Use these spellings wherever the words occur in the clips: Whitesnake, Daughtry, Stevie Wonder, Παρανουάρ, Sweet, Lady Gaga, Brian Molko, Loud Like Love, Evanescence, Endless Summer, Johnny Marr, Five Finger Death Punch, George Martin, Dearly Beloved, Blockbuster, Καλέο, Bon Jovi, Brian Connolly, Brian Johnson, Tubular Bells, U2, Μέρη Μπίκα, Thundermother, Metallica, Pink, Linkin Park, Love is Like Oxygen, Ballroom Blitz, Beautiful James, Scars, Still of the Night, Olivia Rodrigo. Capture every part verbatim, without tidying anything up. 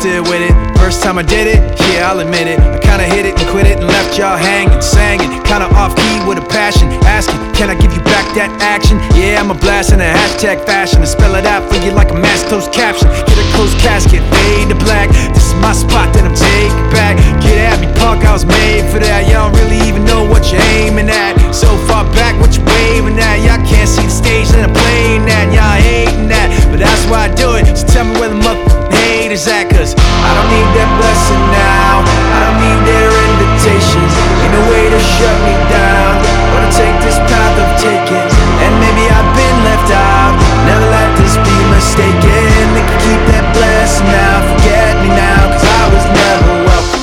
still with it. First time I did it, yeah, I'll admit it. I kinda hit it and quit it and left y'all hanging. Sang it, kinda off key with a passion. Asking, can I give you back that action? Yeah, I'm a blast in a hashtag fashion. I spell it out for you like a mass closed caption. Get a closed casket, fade to black. This is my spot that I'm taking back. Get at me, punk, I was made for that. Y'all don't really even know what you're aiming at. So far back, what you waving at? Y'all can't see the stage that I'm playing at. Y'all hating that, but that's why I do it. So tell me where the motherfucking haters at. Cause I don't need their blessing now, I don't need their invitations. Ain't no way to shut me down. Wanna take this path I've taken, and maybe I've been left out. Never let this be mistaken. They can keep that blessing now. Forget me now, cause I was never welcome.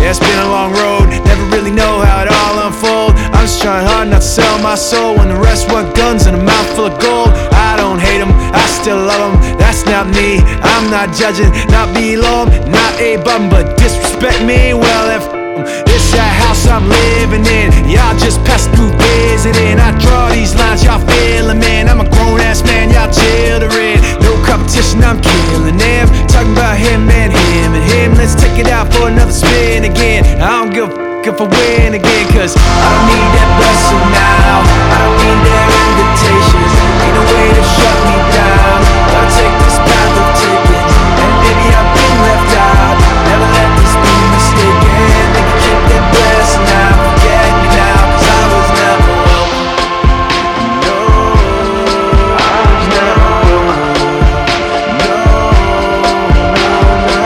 Yeah, it's been a long road. Never really know how it all unfolds. I'm just trying hard not to sell my soul, when the rest want guns and a mouthful of gold. I don't hate them, I still love them. That's not me, I'm not judging. Not below them, not above them. But disrespect me, well if it's that house I'm living in. Y'all just pass through visiting. I draw these lines, y'all feeling, man. I'm a grown ass man, y'all children. No competition, I'm killing them. Talking about him and him and him. Let's take it out for another spin again. I don't give a f*** if I win again. Cause I don't need that blessing now, I don't need their invitations. Ain't no way to shut me down. I'll take this path of tickets, and maybe I've been left out. Never let this be mistaken. They can keep their blessing now. Forget me now, cause I was never welcome. No, I was never welcome. No, no, no, no, no,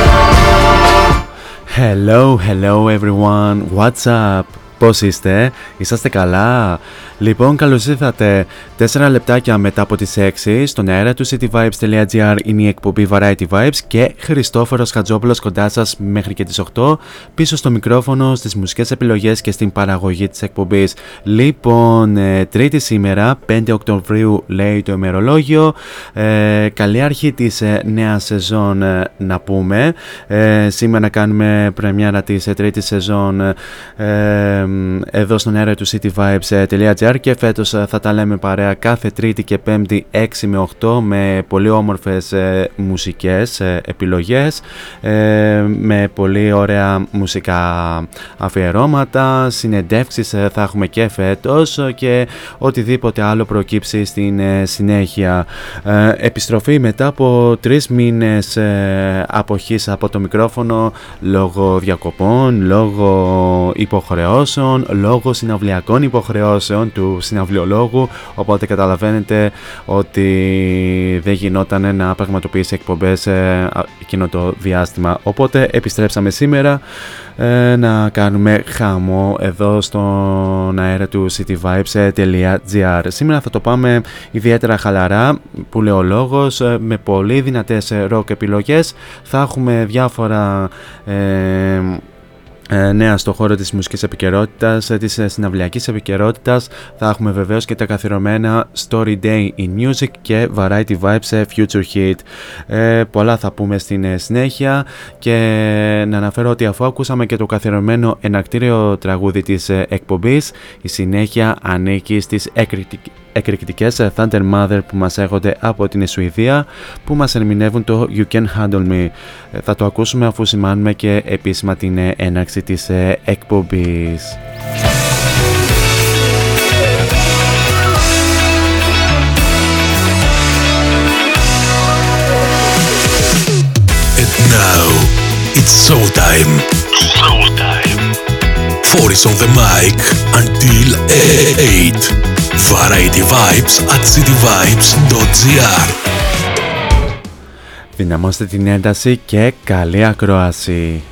no, no, no. Hello, hello everyone, what's up, πώς είστε, είσαστε καλά? Λοιπόν, καλώς ήρθατε τέσσερα λεπτάκια μετά από τις έξι στον αέρα του cityvibes.gr. Είναι η εκπομπή Variety Vibes και Χριστόφορος Χατζόπουλος κοντά σας μέχρι και τις οκτώ, πίσω στο μικρόφωνο, στις μουσικές επιλογές και στην παραγωγή της εκπομπής. Λοιπόν, τρίτη σήμερα, πέντε Οκτωβρίου λέει το ημερολόγιο, ε, καλή αρχή της ε, νέας σεζόν ε, να πούμε. Ε, σήμερα κάνουμε πρεμιέρα της ε, τρίτης σεζόν ε, ε, εδώ στον αέρα του cityvibes.gr. Και φέτος θα τα λέμε παρέα κάθε Τρίτη και Πέμπτη έξι με οκτώ με πολύ όμορφες ε, μουσικές ε, επιλογές, ε, με πολύ ωραία μουσικά αφιερώματα, συνεντεύξεις ε, θα έχουμε και φέτος και οτιδήποτε άλλο προκύψει στην ε, συνέχεια. Ε, επιστροφή μετά από τρεις μήνες ε, αποχής από το μικρόφωνο λόγω διακοπών, λόγω υποχρεώσεων, λόγω συναυλιακών υποχρεώσεων του συναυλιολόγου, οπότε καταλαβαίνετε ότι δεν γινόταν να πραγματοποιήσει εκπομπές εκείνο το διάστημα. Οπότε επιστρέψαμε σήμερα ε, να κάνουμε χαμό εδώ στον αέρα του cityvibes.gr. Σήμερα θα το πάμε ιδιαίτερα χαλαρά, που λέει ο λόγος, με πολύ δυνατές rock επιλογές. Θα έχουμε διάφορα ε, Ε, νέα στο χώρο της μουσικής επικαιρότητας, της συναυλιακής επικαιρότητας. Θα έχουμε βεβαίως και τα καθιερωμένα Story Day in Music και Variety Vibes Future Hit. Ε, πολλά θα πούμε στην συνέχεια και να αναφέρω ότι αφού ακούσαμε και το καθιερωμένο ενακτήριο τραγούδι της εκπομπής, η συνέχεια ανήκει στις εκρηκτικές Thundermother που μας έρχονται από την Σουηδία, που μας ερμηνεύουν το You Can Handle Me. Ε, θα το ακούσουμε αφού σημάνουμε και επίσημα την έναρξη της ε, εκπομπής. Now it's showtime. Showtime. Four is on the mic until eight. Variety Vibes at cityvibes.gr. Δυναμώστε την ένταση και καλή ακρόαση.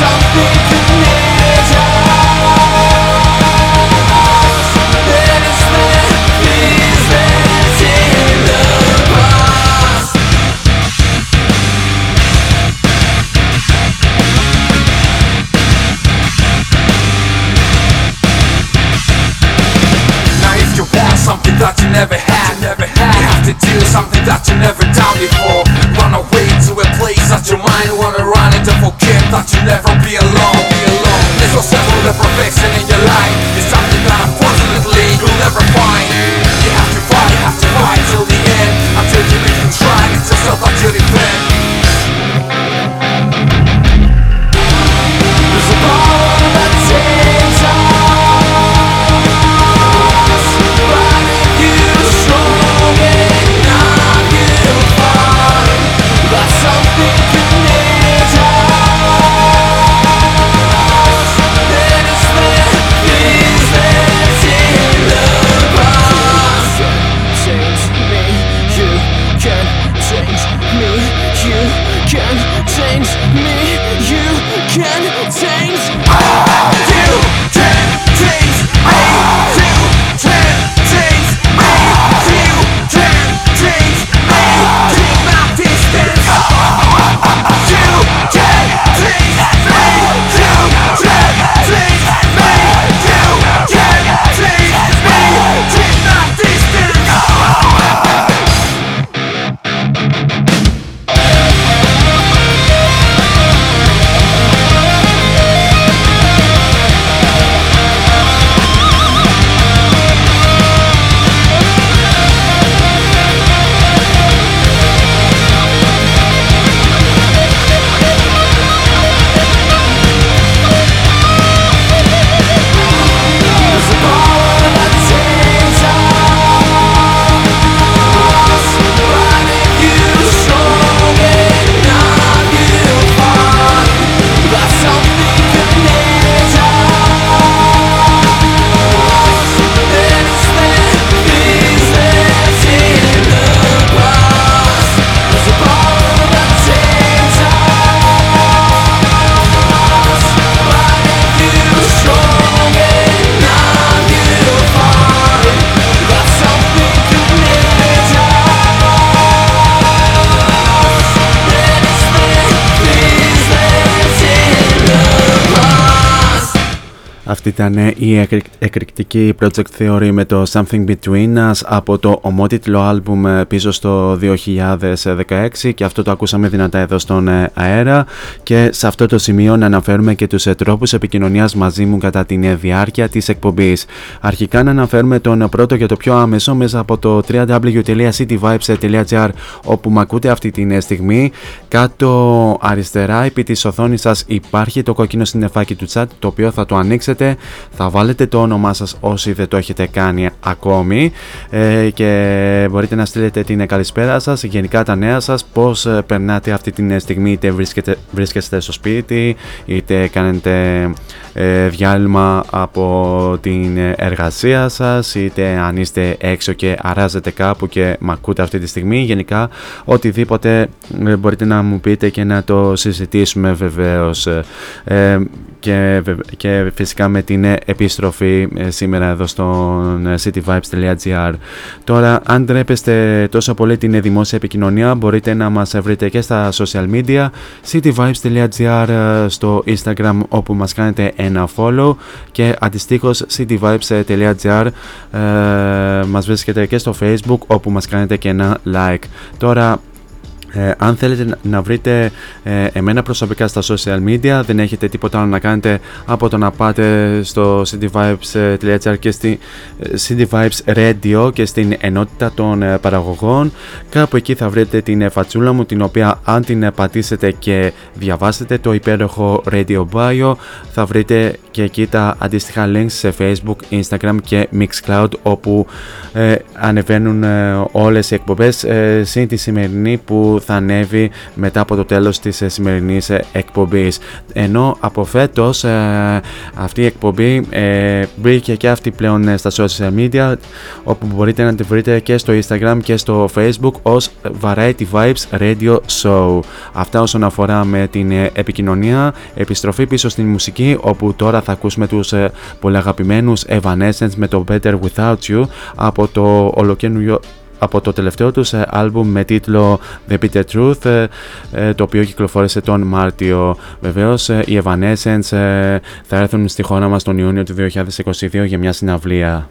Something to me. never had. You have to do something that you never done before. Run away to a place that your mind wanna run and to forget that you'll never be alone. Be alone. There's no sense of the perfection in your life. It's something that unfortunately you'll never find. You have to fight, you have to fight till the end, until you make it try. It's yourself that you depend. Αυτή ήταν η εκρηκτική project theory με το Something Between Us από το ομότιτλο άλμπουμ πίσω στο δύο χιλιάδες δεκαέξι και αυτό το ακούσαμε δυνατά εδώ στον αέρα. Και σε αυτό το σημείο να αναφέρουμε και τους τρόπους επικοινωνίας μαζί μου κατά την διάρκεια της εκπομπής. Αρχικά να αναφέρουμε τον πρώτο και το πιο άμεσο μέσα από το double-u double-u double-u τελεία city vibes τελεία gr όπου με ακούτε αυτή την στιγμή. Κάτω αριστερά επί της οθόνης σας υπάρχει το κόκκινο συννεφάκι του chat, το οποίο θα το ανοίξετε. Θα βάλετε το όνομά σας όσοι δεν το έχετε κάνει ακόμη ε, και μπορείτε να στείλετε την καλησπέρα σας, γενικά τα νέα σας, πώς περνάτε αυτή την στιγμή, είτε βρίσκετε, βρίσκεστε στο σπίτι, είτε κάνετε ε, διάλειμμα από την εργασία σας, είτε αν είστε έξω και αράζετε κάπου και μ' ακούτε αυτή τη στιγμή. Γενικά οτιδήποτε μπορείτε να μου πείτε και να το συζητήσουμε βεβαίως. Ε, Και, και φυσικά με την επιστροφή σήμερα εδώ στον cityvibes.gr. Τώρα, αν ντρέπεστε τόσο πολύ την δημόσια επικοινωνία, μπορείτε να μας βρείτε και στα social media cityvibes.gr στο Instagram, όπου μας κάνετε ένα follow, και αντιστοίχως cityvibes.gr ε, μας βρίσκεται και στο Facebook, όπου μας κάνετε και ένα like. Τώρα, Ε, αν θέλετε να βρείτε ε, εμένα προσωπικά στα social media, δεν έχετε τίποτα άλλο να κάνετε από το να πάτε στο cityvibes.gr και στη cityvibes radio και στην ενότητα των ε, παραγωγών. Κάπου εκεί θα βρείτε την φατσούλα μου, την οποία αν την πατήσετε και διαβάσετε το υπέροχο radio bio, θα βρείτε και εκεί τα αντίστοιχα links σε Facebook, Instagram και Mixcloud, όπου ε, ανεβαίνουν ε, όλες οι εκπομπές ε, συν τη σημερινή που θα ανέβει μετά από το τέλος της σημερινής εκπομπής. Ενώ από φέτος ε, αυτή η εκπομπή ε, μπήκε και αυτή πλέον στα social media, όπου μπορείτε να τη βρείτε και στο Instagram και στο Facebook ως Variety Vibes Radio Show. Αυτά όσον αφορά με την επικοινωνία. Επιστροφή πίσω στην μουσική, όπου τώρα θα ακούσουμε τους ε, πολύ αγαπημένους Evanescence με το Better Without You από το ολοκαίνουργιο από το τελευταίο τους άλμπουμ με τίτλο The Bitter Truth, το οποίο κυκλοφόρησε τον Μάρτιο. Βεβαίως οι Evanescence θα έρθουν στη χώρα μας τον Ιούνιο του δύο χιλιάδες είκοσι δύο για μια συναυλία.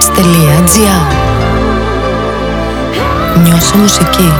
cityvibes.gr. Νιώσε μουσική.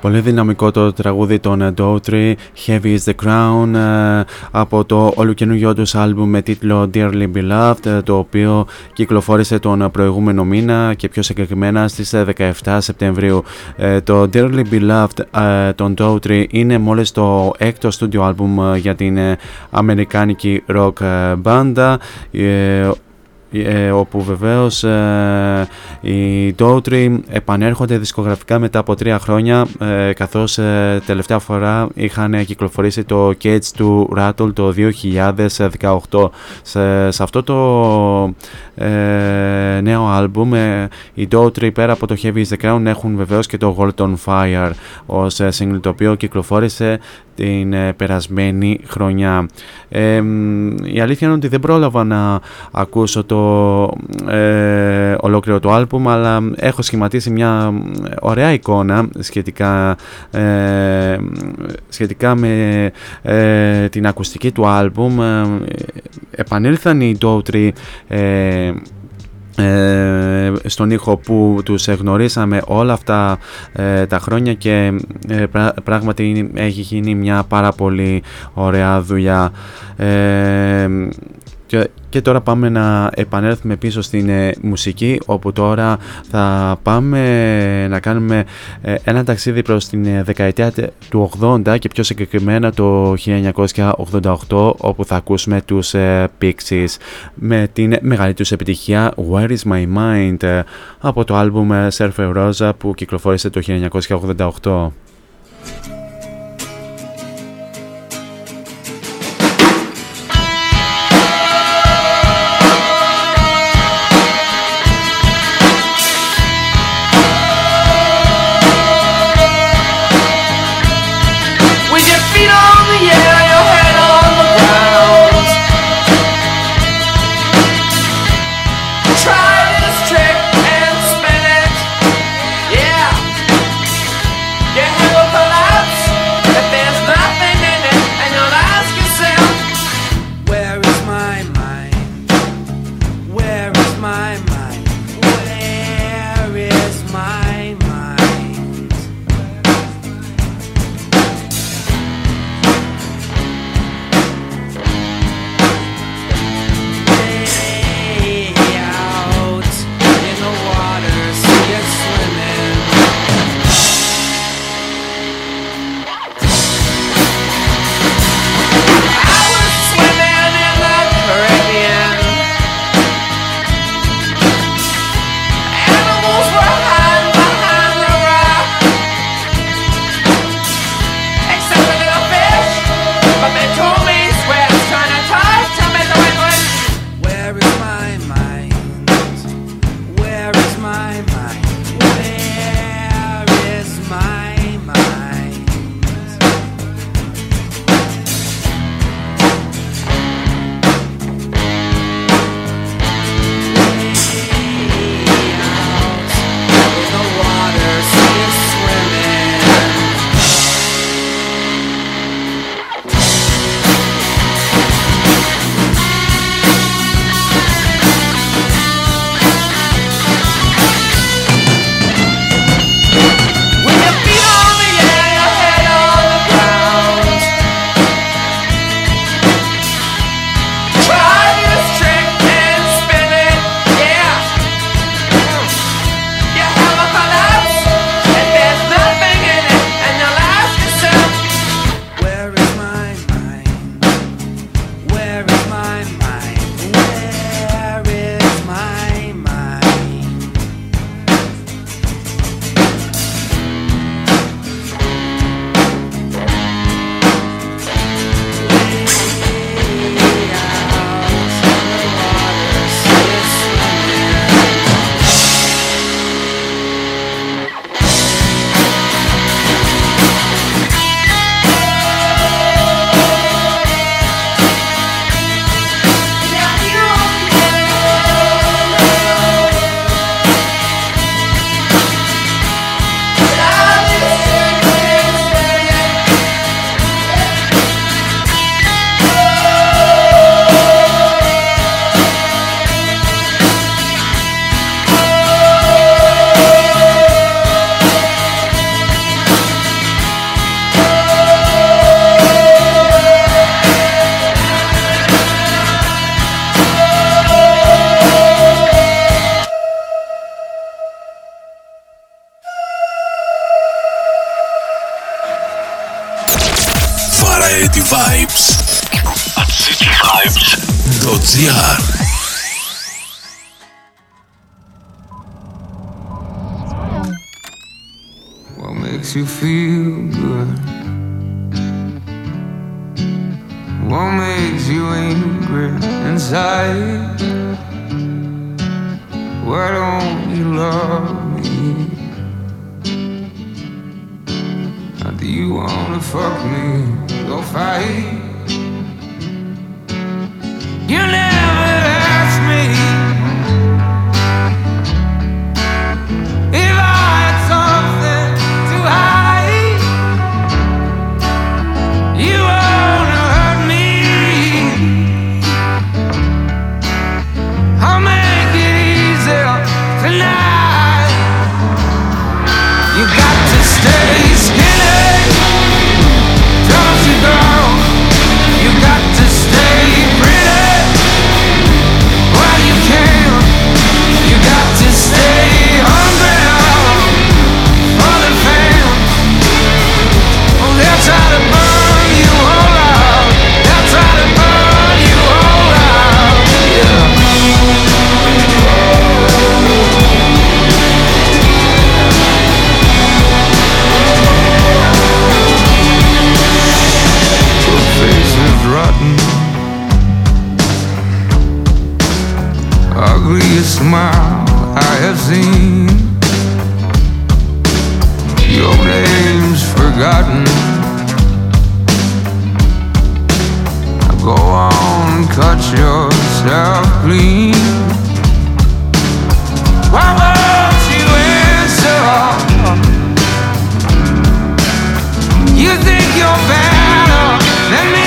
Πολύ δυναμικό το τραγούδι των Daughtry, Heavy is the Crown, από το ολοκαινούργιο τους άλμπουμ με τίτλο Dearly Beloved, το οποίο κυκλοφόρησε τον προηγούμενο μήνα και πιο συγκεκριμένα στις δεκαεφτά Σεπτεμβρίου. Το Dearly Beloved των Daughtry είναι μόλις το έκτο στούντιο άλμπουμ για την αμερικάνικη rock μπάντα, Ε, όπου βεβαίως ε, οι Daughtry επανέρχονται δισκογραφικά μετά από τρία χρόνια, ε, καθώς ε, τελευταία φορά είχαν κυκλοφορήσει το Cage του Rattle το δύο χιλιάδες δεκαοκτώ. Σε, σε αυτό το ε, νέο άλμπουμ ε, οι Daughtry πέρα από το Heavy is the Crown έχουν βεβαίως και το Golden Fire ως ε, single, το οποίο κυκλοφόρησε την ε, περασμένη χρονιά. Ε, η αλήθεια είναι ότι δεν πρόλαβα να ακούσω το ε, ολόκληρο το άλμπουμ, αλλά έχω σχηματίσει μια ωραία εικόνα σχετικά, ε, σχετικά με ε, την ακουστική του άλμπουμ. Ε, επανήλθαν οι Daughtry ε, στον ήχο που τους γνωρίσαμε όλα αυτά ε, τα χρόνια και ε, πρά, πράγματι έχει γίνει μια πάρα πολύ ωραία δουλειά. Ε, και, και τώρα πάμε να επανέλθουμε πίσω στην ε, μουσική, όπου τώρα θα πάμε να κάνουμε ε, ένα ταξίδι προς την ε, δεκαετία του ογδόντα και πιο συγκεκριμένα το χίλια εννιακόσια ογδόντα οκτώ, όπου θα ακούσουμε τους ε, Pixies με την μεγάλη τους επιτυχία Where Is My Mind ε, από το άλμπουμ ε, Surfer Rosa που κυκλοφόρησε το χίλια εννιακόσια ογδόντα οκτώ. I'll make it easy. I have seen. Your name's forgotten. Now go on, cut yourself clean. Why won't you answer? You think you're better than me?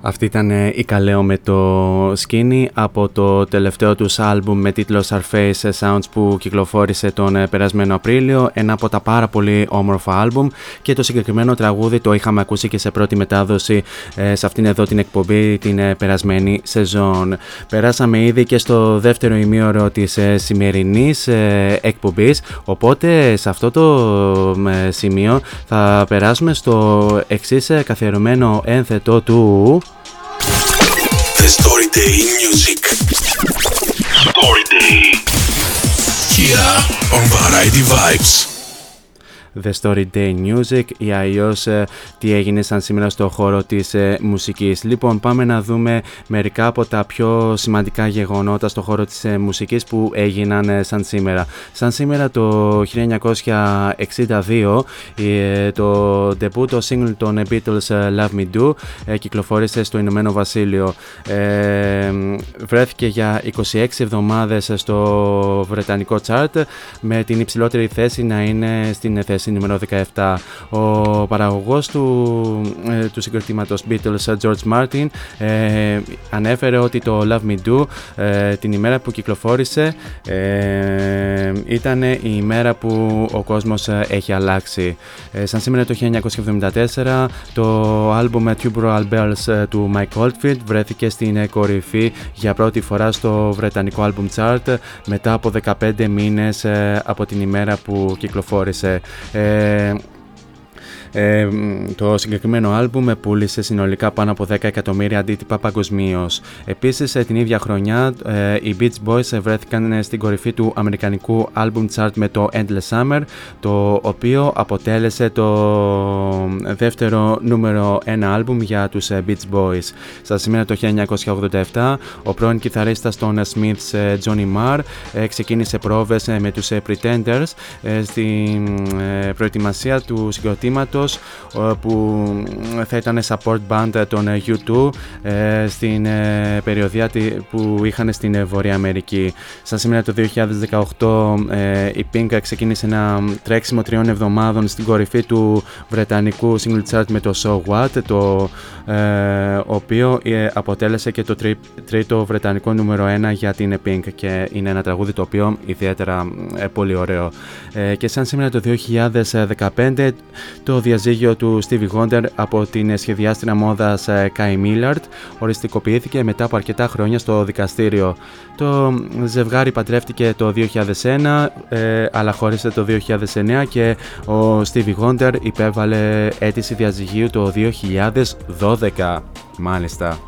Αυτή ήταν η Καλέο με το Skinny από το τελευταίο τους άλμπουμ με τίτλο Surface Sounds που κυκλοφόρησε τον περασμένο Απρίλιο, ένα από τα πάρα πολύ όμορφα άλμπουμ, και το συγκεκριμένο τραγούδι το είχαμε ακούσει και σε πρώτη μετάδοση σε αυτήν εδώ την εκπομπή την περασμένη σεζόν. Περάσαμε ήδη και στο δεύτερο ημίωρο της σημερινής εκπομπής, οπότε σε αυτό το σημείο θα περάσουμε στο εξής καθιερωμένο ένθετο του... The Story Day in Music. Story Day. Here on Variety Vibes. The Story Day Music, ή αλλιώς τι έγινε σαν σήμερα στο χώρο της ε, μουσικής. Λοιπόν, πάμε να δούμε μερικά από τα πιο σημαντικά γεγονότα στο χώρο της ε, μουσικής που έγιναν ε, σαν σήμερα. Σαν σήμερα το χίλια εννιακόσια εξήντα δύο ε, το ντεμπούτο single των Beatles Love Me Do ε, κυκλοφόρησε στο Ηνωμένο Βασίλειο. Ε, βρέθηκε για είκοσι έξι εβδομάδες στο βρετανικό chart, με την υψηλότερη θέση να είναι στην θέση νούμερο δεκαεπτά. Ο παραγωγός του, ε, του συγκροτήματος Beatles, George Martin, ε, ανέφερε ότι το Love Me Do ε, την ημέρα που κυκλοφόρησε ε, ήταν η ημέρα που ο κόσμος έχει αλλάξει. Ε, σαν σήμερα το χίλια εννιακόσια εβδομήντα τέσσερα το άλμπουμ Tubular Bells του Mike Oldfield βρέθηκε στην κορυφή για πρώτη φορά στο βρετανικό άλμπουμ chart μετά από δεκαπέντε μήνες ε, από την ημέρα που κυκλοφόρησε. Ε, ε, το συγκεκριμένο άλμπουμ πούλησε συνολικά πάνω από δέκα εκατομμύρια αντίτυπα παγκοσμίως. Επίσης την ίδια χρονιά ε, οι Beach Boys βρέθηκαν στην κορυφή του αμερικανικού άλμπουμ chart με το Endless Summer, το οποίο αποτέλεσε το δεύτερο νούμερο ένα άλμπουμ για τους Beach Boys. Στα σήμερα το χίλια εννιακόσια ογδόντα επτά ο πρώην κιθαρίστας των Smiths Johnny Marr ε, ξεκίνησε πρόβες με τους Pretenders ε, στην ε, προετοιμασία του συγκροτήματος ε, που θα ήταν support band των γιου τού ε, στην ε, περιοδία που είχαν στην Βόρεια Αμερική. Σαν σήμερα το δύο χιλιάδες δεκαοκτώ ε, η Pink ξεκίνησε ένα τρέξιμο τριών εβδομάδων στην κορυφή του βρετανικού single chart με το So What, το ε, οποίο ε, αποτέλεσε και το τρί, τρίτο βρετανικό νούμερο ένα για την Pink, και είναι ένα τραγούδι το οποίο ιδιαίτερα ε, πολύ ωραίο. Ε, και σαν σήμερα το δύο χιλιάδες δεκαπέντε το διαζύγιο του Stevie Wonder από την σχεδιάστρια μόδας Kai Millard οριστικοποιήθηκε μετά από αρκετά χρόνια στο δικαστήριο. Το ζευγάρι παντρεύτηκε το δύο χιλιάδες ένα ε, αλλά χώρισε το δύο χιλιάδες εννιά και ο Stevie Wonder υπέβαλε αίτηση διαζυγίου το δύο χιλιάδες δώδεκα. Μάλιστα.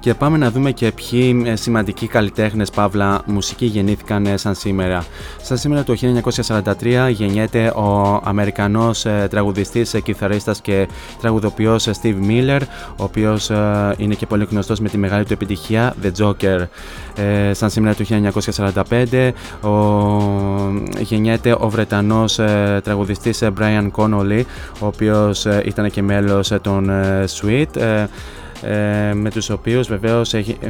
και πάμε να δούμε και ποιοι σημαντικοί καλλιτέχνες παύλα μουσικοί γεννήθηκαν σαν σήμερα. Σαν σήμερα το χίλια εννιακόσια σαράντα τρία γεννιέται ο Αμερικανός τραγουδιστής, κιθαρίστας και τραγουδοποιός Steve Miller, ο οποίος είναι και πολύ γνωστός με τη μεγάλη του επιτυχία The Joker. Ε, σαν σήμερα το χίλια εννιακόσια σαράντα πέντε ο... γεννιέται ο Βρετανός ε, τραγουδιστής ε, Brian Connolly, ο οποίος ε, ήταν και μέλος ε, των ε, Sweet, ε, ε, με τους οποίους βεβαίως έχει, ε,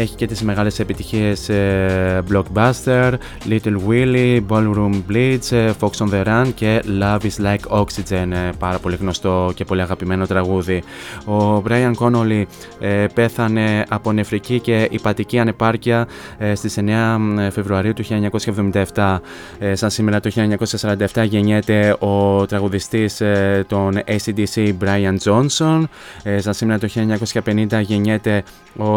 έχει και τις μεγάλες επιτυχίες ε, Blockbuster, Little Willy, Ballroom Blitz, ε, Fox on the Run και Love is like Oxygen, ε, πάρα πολύ γνωστό και πολύ αγαπημένο τραγούδι. Ο Brian Connolly ε, πέθανε από νεφρική και ηπατική ανεπάρκεια ε, στις εννέα Φεβρουαρίου του χίλια εννιακόσια εβδομήντα επτά. Ε, σαν σήμερα το χίλια εννιακόσια σαράντα επτά γεννιέται ο τραγουδιστής ε, των έι σι ντι σι Brian Johnson. Ε, σαν σήμερα το χίλια εννιακόσια πενήντα γεννιέται ο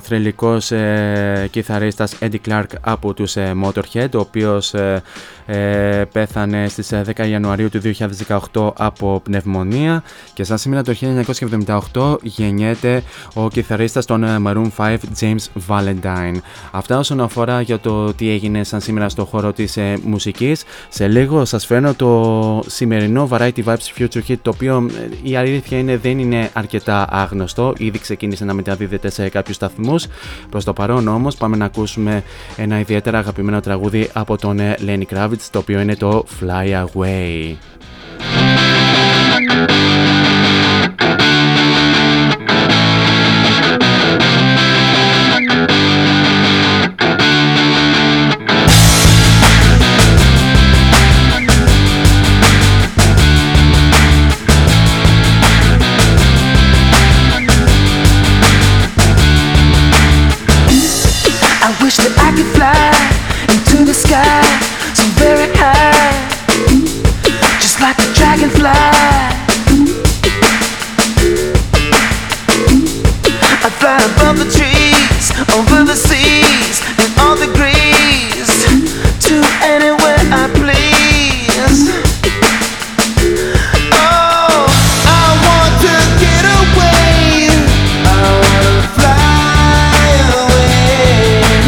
θρυλικός ε, κιθαρίστας Eddie Clark από τους ε, Motorhead, ο οποίος ε, ε, πέθανε στις δέκα Ιανουαρίου του δύο χιλιάδες δεκαοκτώ από πνευμονία. Και σαν σήμερα το χίλια εννιακόσια εβδομήντα οκτώ γεννιέται ο κιθαρίστας των ε, Maroon φάιβ James Valentine. Αυτά όσον αφορά για το τι έγινε σαν σήμερα στο χώρο της ε, μουσικής. Σε λίγο σας φέρνω το σημερινό Variety Vibes Future Hit, το οποίο ε, η αλήθεια είναι δεν είναι αρκετά άγνωστο, ήδη ξεκίνησε να μεταδίδεται σε κάποιους σταθμούς. Προς το παρόν όμως πάμε να ακούσουμε ένα ιδιαίτερα αγαπημένο τραγούδι από τον Lenny Kravitz, το οποίο είναι το Fly Away.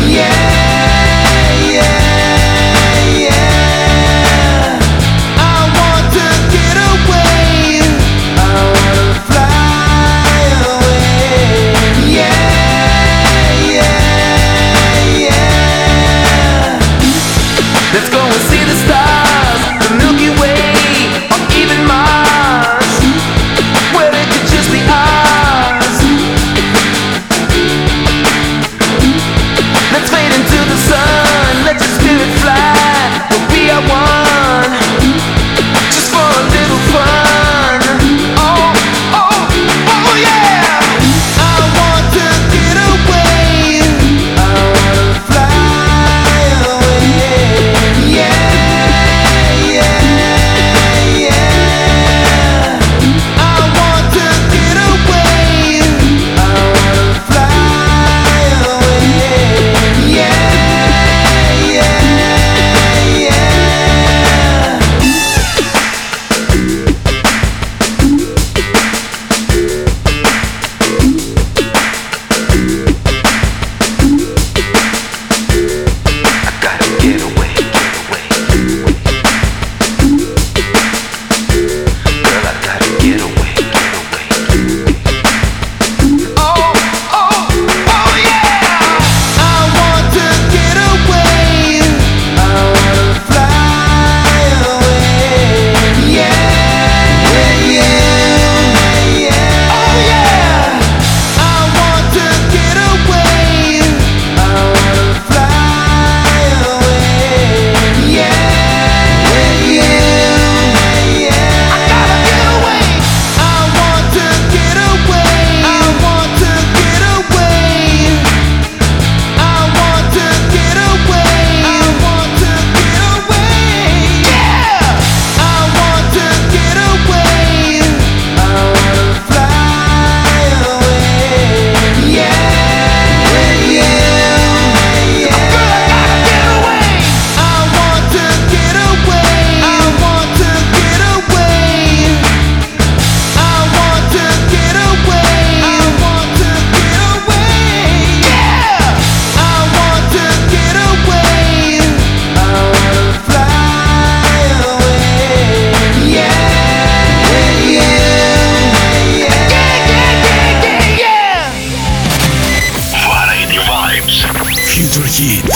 Yeah! Major Hit.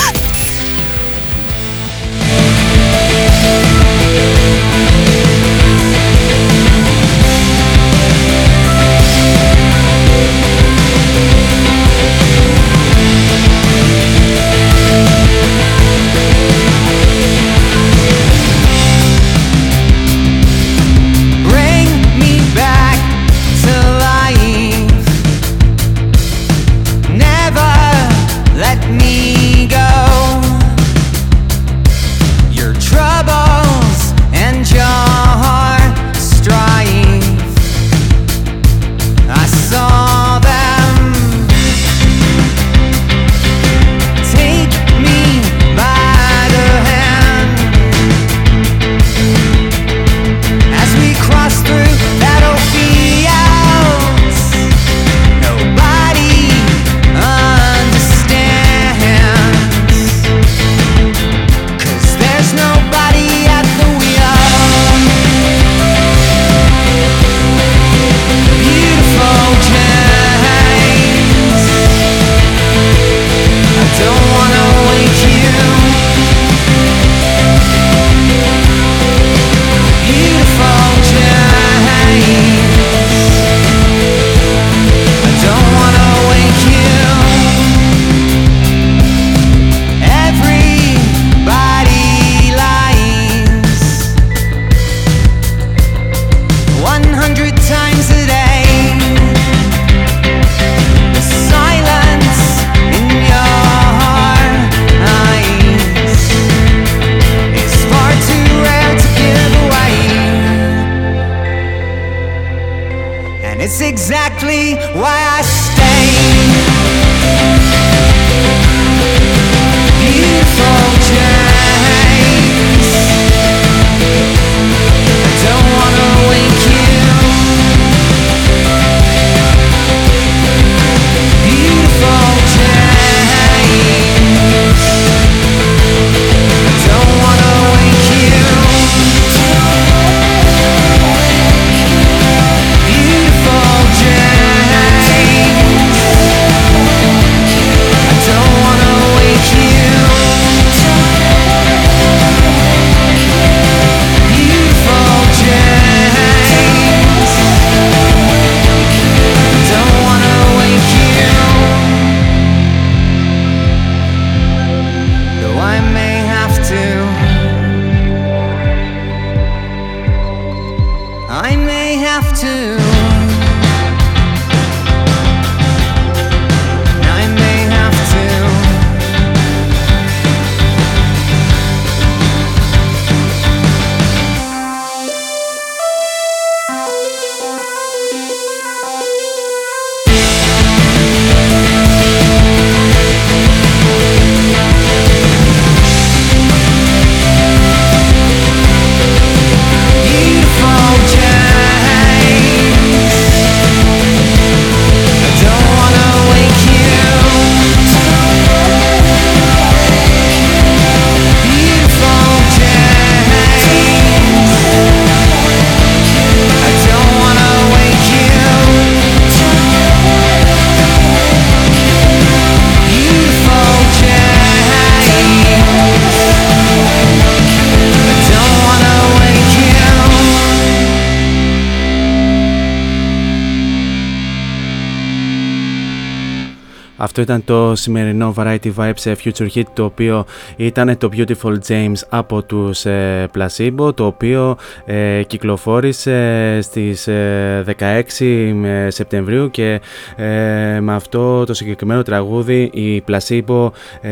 Αυτό ήταν το σημερινό Variety Vibes Future Hit, το οποίο ήταν το Beautiful James από τους ε, Placebo, το οποίο ε, κυκλοφόρησε στις ε, δεκαέξι Σεπτεμβρίου και ε, με αυτό το συγκεκριμένο τραγούδι οι Placebo ε,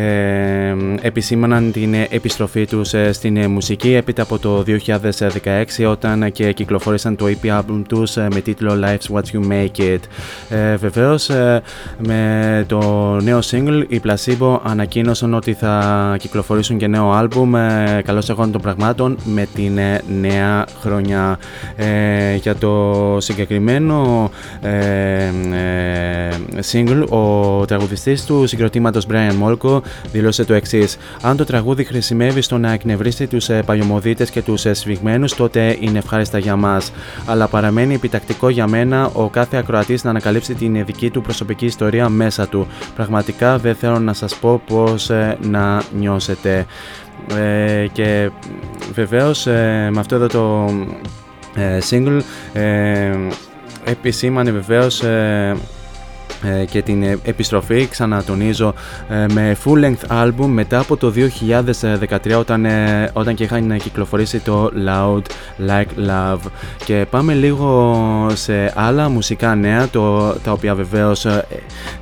επισήμαναν την επιστροφή τους ε, στην ε, μουσική έπειτα από το δύο χιλιάδες δεκαέξι, όταν και κυκλοφόρησαν το ι πι album τους ε, με τίτλο Life's What You Make It. Ε, βεβαίως ε, με το Το νέο single, οι Placebo ανακοίνωσαν ότι θα κυκλοφορήσουν και νέο άλμπουμ ε, καλώς εγώνων των πραγμάτων με την ε, νέα χρονιά. Ε, για το συγκεκριμένο ε, ε, single, ο τραγουδιστής του συγκροτήματος Brian Molko δήλωσε το εξής: αν το τραγούδι χρησιμεύει στο να εκνευρίσει τους ε, παλιωμοδίτες και τους ε, σφιγμένους, τότε είναι ευχάριστα για μας. Αλλά παραμένει επιτακτικό για μένα ο κάθε ακροατής να ανακαλύψει την δική του προσωπική ιστορία μέσα του. του. Πραγματικά δεν θέλω να σας πω πώς ε, να νιώσετε. Ε, και βεβαίως ε, με αυτό εδώ το ε, single ε, επισήμανε βεβαίως ε, και την επιστροφή, ξανατονίζω, με full length album μετά από το δύο χιλιάδες δεκατρία όταν, όταν και είχαν κυκλοφορήσει το Loud Like Love. Και πάμε λίγο σε άλλα μουσικά νέα, το, τα οποία βεβαίως ε,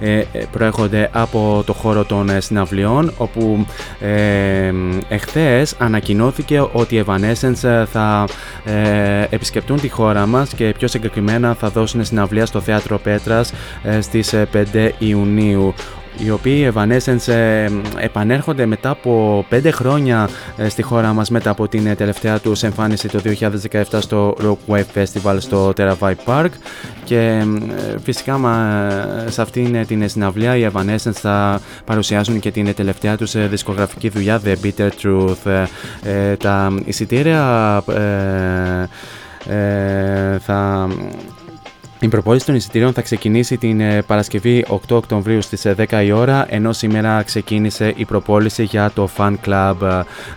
ε, προέρχονται από το χώρο των συναυλιών, όπου ε, εχθές ανακοινώθηκε ότι οι Evanescence θα ε, επισκεπτούν τη χώρα μας και πιο συγκεκριμένα θα δώσουν συναυλία στο Θέατρο Πέτρας ε, στις πέντε Ιουνίου. Οι οποίοι Evanescence επανέρχονται μετά από πέντε χρόνια στη χώρα μας μετά από την τελευταία τους εμφάνιση το δύο χιλιάδες δεκαεπτά στο Rock Wave Festival στο Terabyte Park, και φυσικά σε αυτήν την συναυλία οι Evanescence θα παρουσιάσουν και την τελευταία τους δισκογραφική δουλειά The Bitter Truth. Τα εισιτήρια θα... Η προπόληση των εισιτηρίων θα ξεκινήσει την Παρασκευή οκτώ Οκτωβρίου στις δέκα η ώρα, ενώ σήμερα ξεκίνησε η προπόληση για το Fan Club,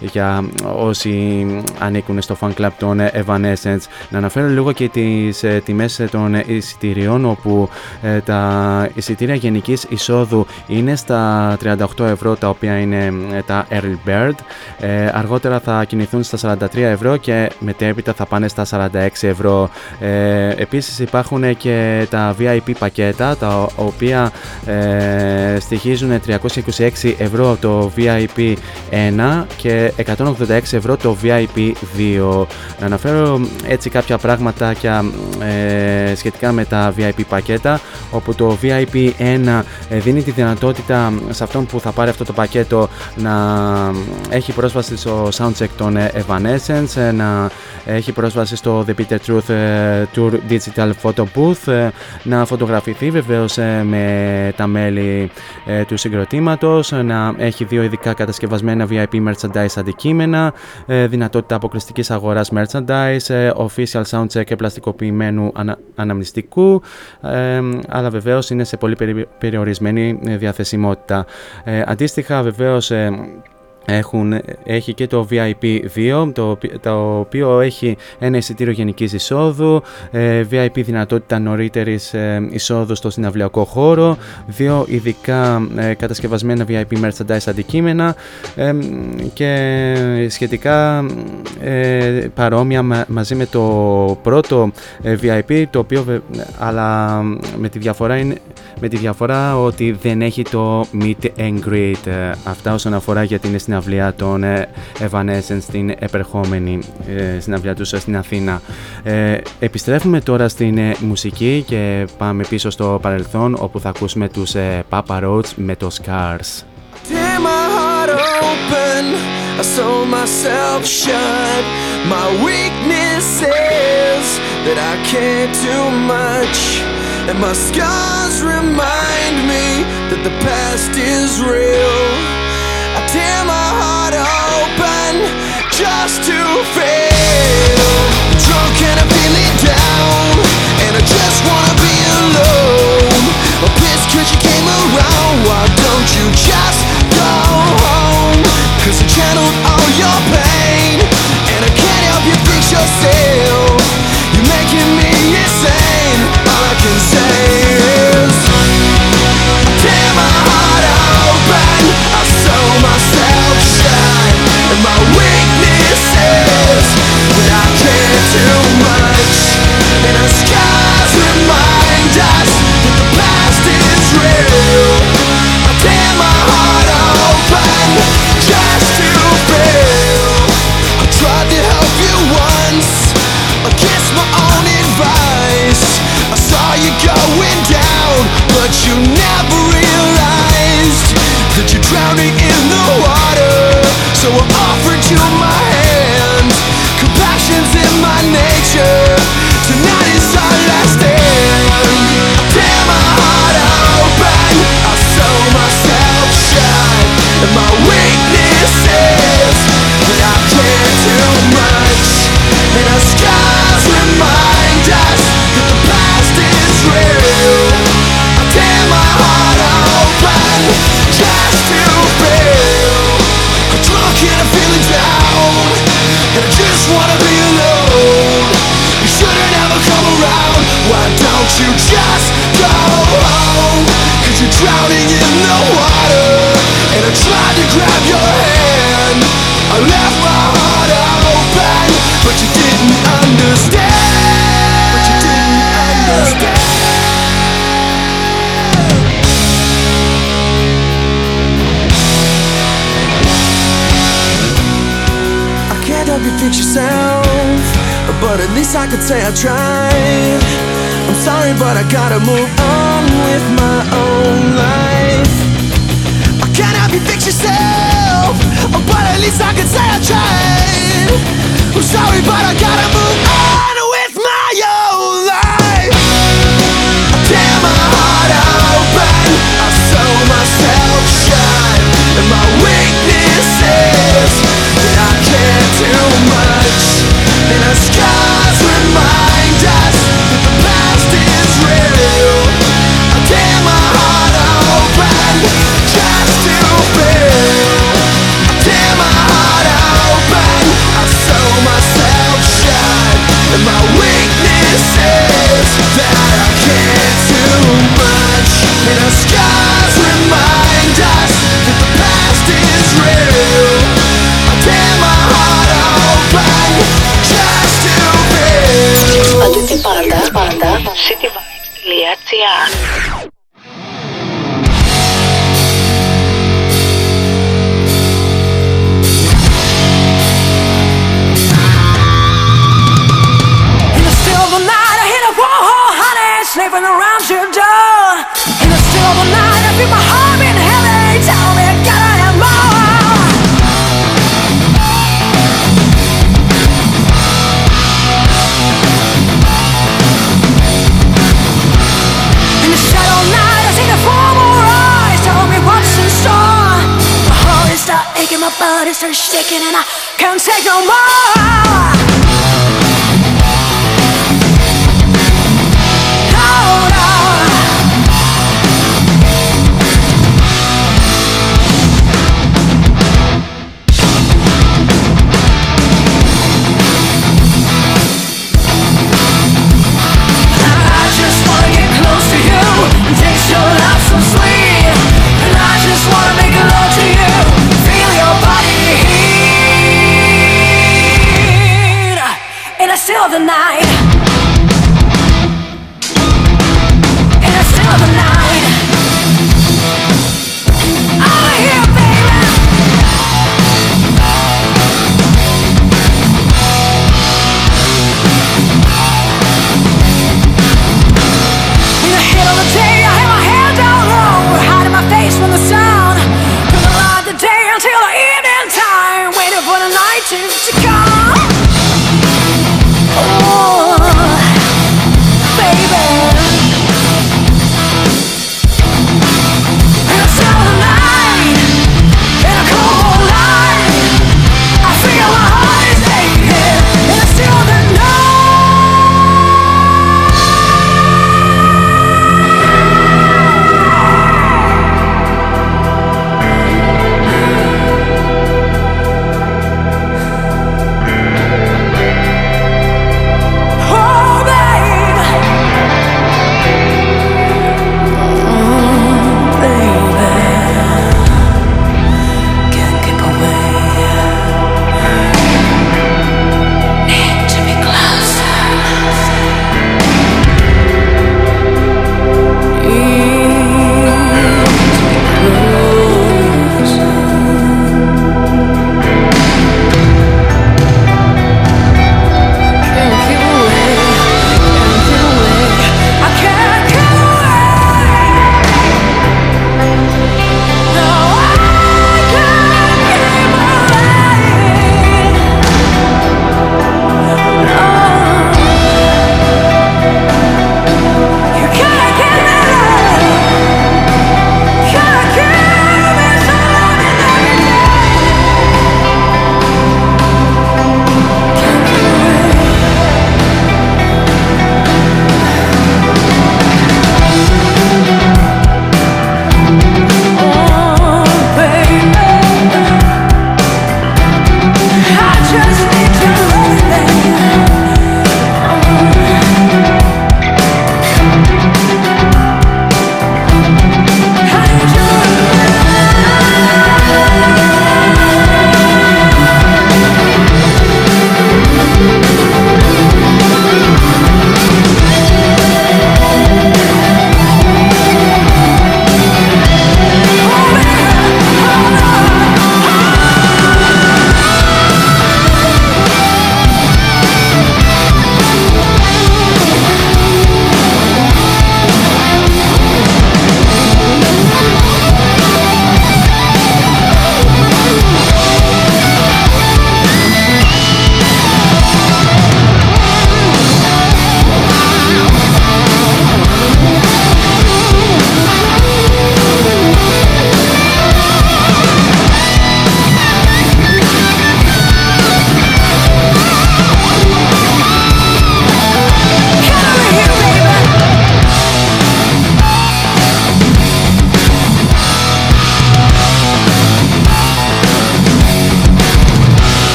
για όσοι ανήκουν στο Fan Club των Evanescence. Να αναφέρω λίγο και τις τιμές των εισιτηρίων, όπου τα εισιτήρια γενικής εισόδου είναι στα τριάντα οκτώ ευρώ, τα οποία είναι τα Early Bird, αργότερα θα κινηθούν στα σαράντα τρία ευρώ και μετέπειτα θα πάνε στα σαράντα έξι ευρώ. Επίσης υπάρχουν και τα βι άι πι πακέτα, τα οποία ε, στοιχίζουν τριακόσια είκοσι έξι ευρώ το βι άι πι ένα και εκατόν ογδόντα έξι ευρώ το βι άι πι δύο. Να αναφέρω έτσι κάποια πράγματα και, ε, σχετικά με τα βι άι πι πακέτα, όπου το βι άι πι ένα ε, δίνει τη δυνατότητα σε αυτόν που θα πάρει αυτό το πακέτο να έχει πρόσβαση στο soundcheck των Evanescence, ε, να έχει πρόσβαση στο The Bitter Truth ε, Tour Digital Photo Booth, να φωτογραφηθεί βεβαίως με τα μέλη του συγκροτήματος, να έχει δύο ειδικά κατασκευασμένα βι άι πι merchandise αντικείμενα, δυνατότητα αποκλειστικής αγοράς merchandise, official soundcheck πλαστικοποιημένου ανα, αναμνηστικού, αλλά βεβαίως είναι σε πολύ περιορισμένη διαθεσιμότητα. Αντίστοιχα βεβαίως Έχουν, έχει και το βι άι πι δύο, το, το οποίο έχει ένα εισιτήριο γενικής εισόδου, ε, βι άι πι δυνατότητα νωρίτερης ε, εισόδου στο συναυλιακό χώρο, δύο ειδικά ε, κατασκευασμένα βι άι πι merchandise αντικείμενα ε, και σχετικά ε, παρόμοια μα, μαζί με το πρώτο ε, βι άι πι, το οποίο ε, αλλά με τη διαφορά είναι, με τη διαφορά ότι δεν έχει το meet and greet. Ε, αυτά όσον αφορά για την συναυλία των Evanescence, στην επερχόμενη ε, συναυλία τους στην Αθήνα. Ε, επιστρέφουμε τώρα στην ε, μουσική και πάμε πίσω στο παρελθόν, όπου θα ακούσουμε τους ε, Papa Roach με το Scars. And my scars remind me that the past is real. I tear my heart open just to feel. I'm drunk and I'm feeling down, and I just wanna be alone. I'm pissed cause you came around, why don't you just go home? Cause I channeled all your pain, and I can't help you fix yourself. You're making me insane. All I can say is I tear my heart open, I sew myself shut, and my weakness is that I care too much. And our scars remind us that the past is real. I tear my heart open just to feel. I tried to help you once, I kissed my own advice. I saw you going down, but you never realized that you're drowning in the water. So I offered you my hand, compassion's in my nature. Tonight is our last stand. I tear my heart open, I sew myself shut, and my weakness is that I care too much. And our scars remind us that the past is real. I tear my heart out. left my heart open, but you didn't understand. But you didn't understand. I can't help you fix yourself, but at least I could say I tried. I'm sorry, but I gotta move on with my own life. I can't help you fix yourself, but at least I could say I tried. I'm sorry, but I gotta move on with my own life. I tear my heart open, I sow myself shine, and my weakness is that I care too much. And our scars remind us that the past is real. I tear my heart open just to feel. I tear my heart open, I sow myself shine, and my weakness is that I care too much. And our scars remind us that the past is real. I tear my heart open. Ακούτε πάντα, πάντα, cityvibes.gr. In the silver night I hit a wall, honey, sleeping around your door. In the silver night I feel my heart being heavy, tell me gotta have more. My body starts shaking and I can't take no more. Hold on. I just wanna get close to you and taste your love so sweet. And I just wanna make love to you. Your body heat.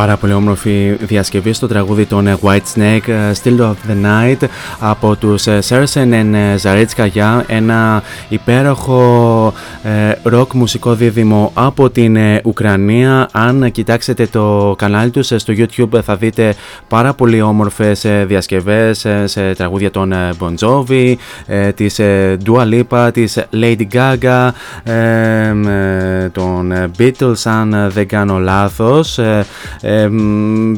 πάρα πολύ όμορφη διασκευή στο τραγούδι των Whitesnake, Still of the Night, από τους Sersen and Zaretska, για ένα υπέροχο ροκ μουσικό δίδυμο από την Ουκρανία. Αν κοιτάξετε το κανάλι τους στο YouTube θα δείτε πάρα πολύ όμορφες διασκευές σε τραγούδια των Bon Jovi, της Dua Lipa, της Lady Gaga, των Beatles αν δεν κάνω λάθος.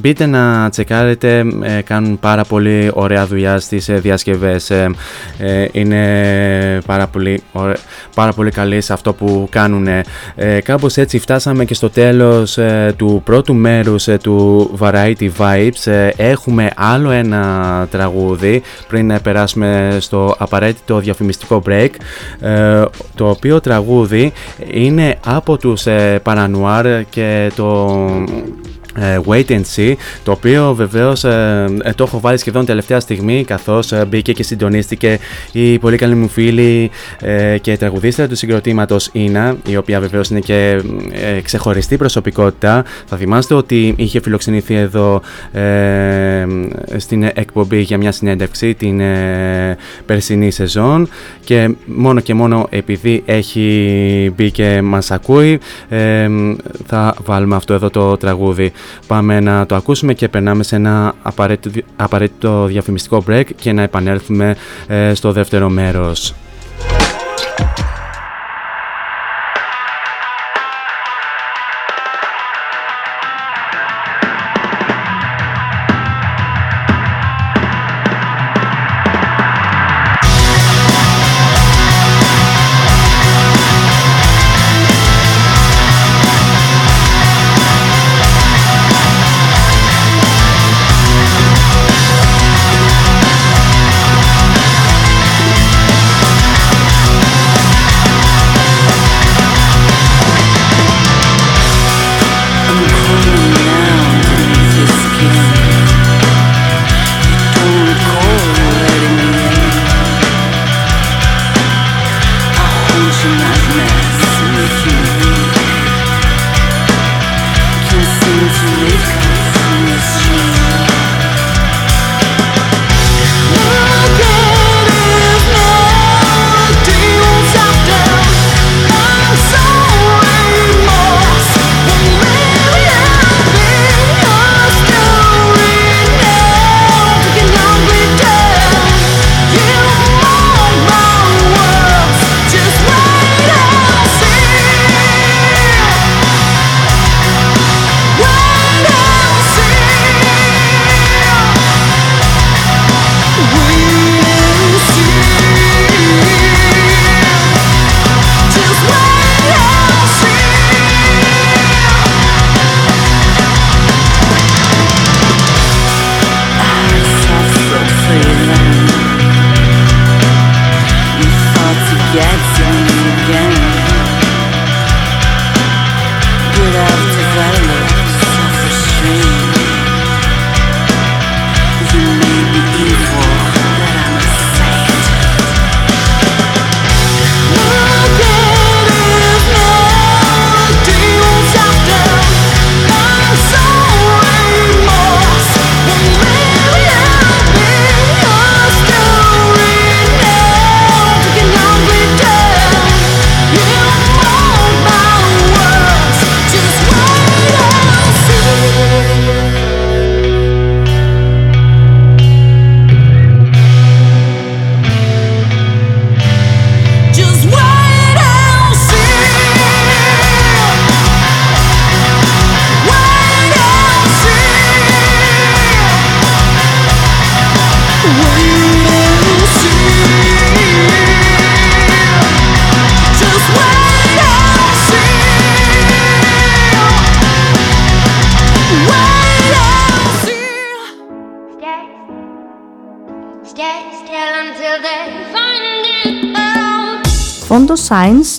Μπείτε να τσεκάρετε, κάνουν πάρα πολύ ωραία δουλειά στις διασκευές, είναι πάρα πολύ, ωραί, πάρα πολύ καλή σε αυτό που κάνουν. Κάπως έτσι φτάσαμε και στο τέλος του πρώτου μέρους του Variety Vibes. Έχουμε άλλο ένα τραγούδι πριν περάσουμε στο απαραίτητο διαφημιστικό break, το οποίο τραγούδι είναι από τους Παρανουάρ και το Wait and See, το οποίο βεβαίως ε, το έχω βάλει σχεδόν τελευταία στιγμή, καθώς ε, μπήκε και συντονίστηκε η πολύ καλή μου φίλη ε, και τραγουδίστρια του συγκροτήματος Ίνα, η οποία βεβαίως είναι και ε, ξεχωριστή προσωπικότητα. Θα θυμάστε ότι είχε φιλοξενηθεί εδώ ε, στην εκπομπή για μια συνέντευξη την ε, περσινή σεζόν, και μόνο και μόνο επειδή έχει μπει και μας ακούει ε, θα βάλουμε αυτό εδώ το τραγούδι. Πάμε να το ακούσουμε και περνάμε σε ένα απαραίτητο, απαραίτητο διαφημιστικό break και να επανέλθουμε ε, στο δεύτερο μέρος. Science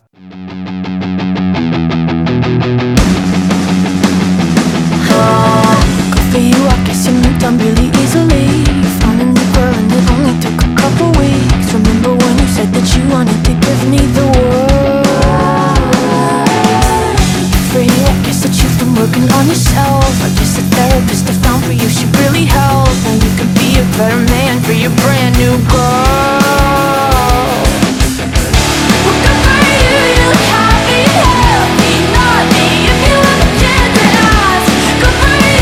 For you, I guess you moved on really easily. You found a new girl and it only took a couple weeks. Remember when you said that you wanted to give me the world? For you, I guess that you've been working on yourself. I guess the therapist I found for you should really help. And you could be a better man for your brand new girl. Well, good for you, you look happy, healthy, naughty. If you have a chance at us, good for you.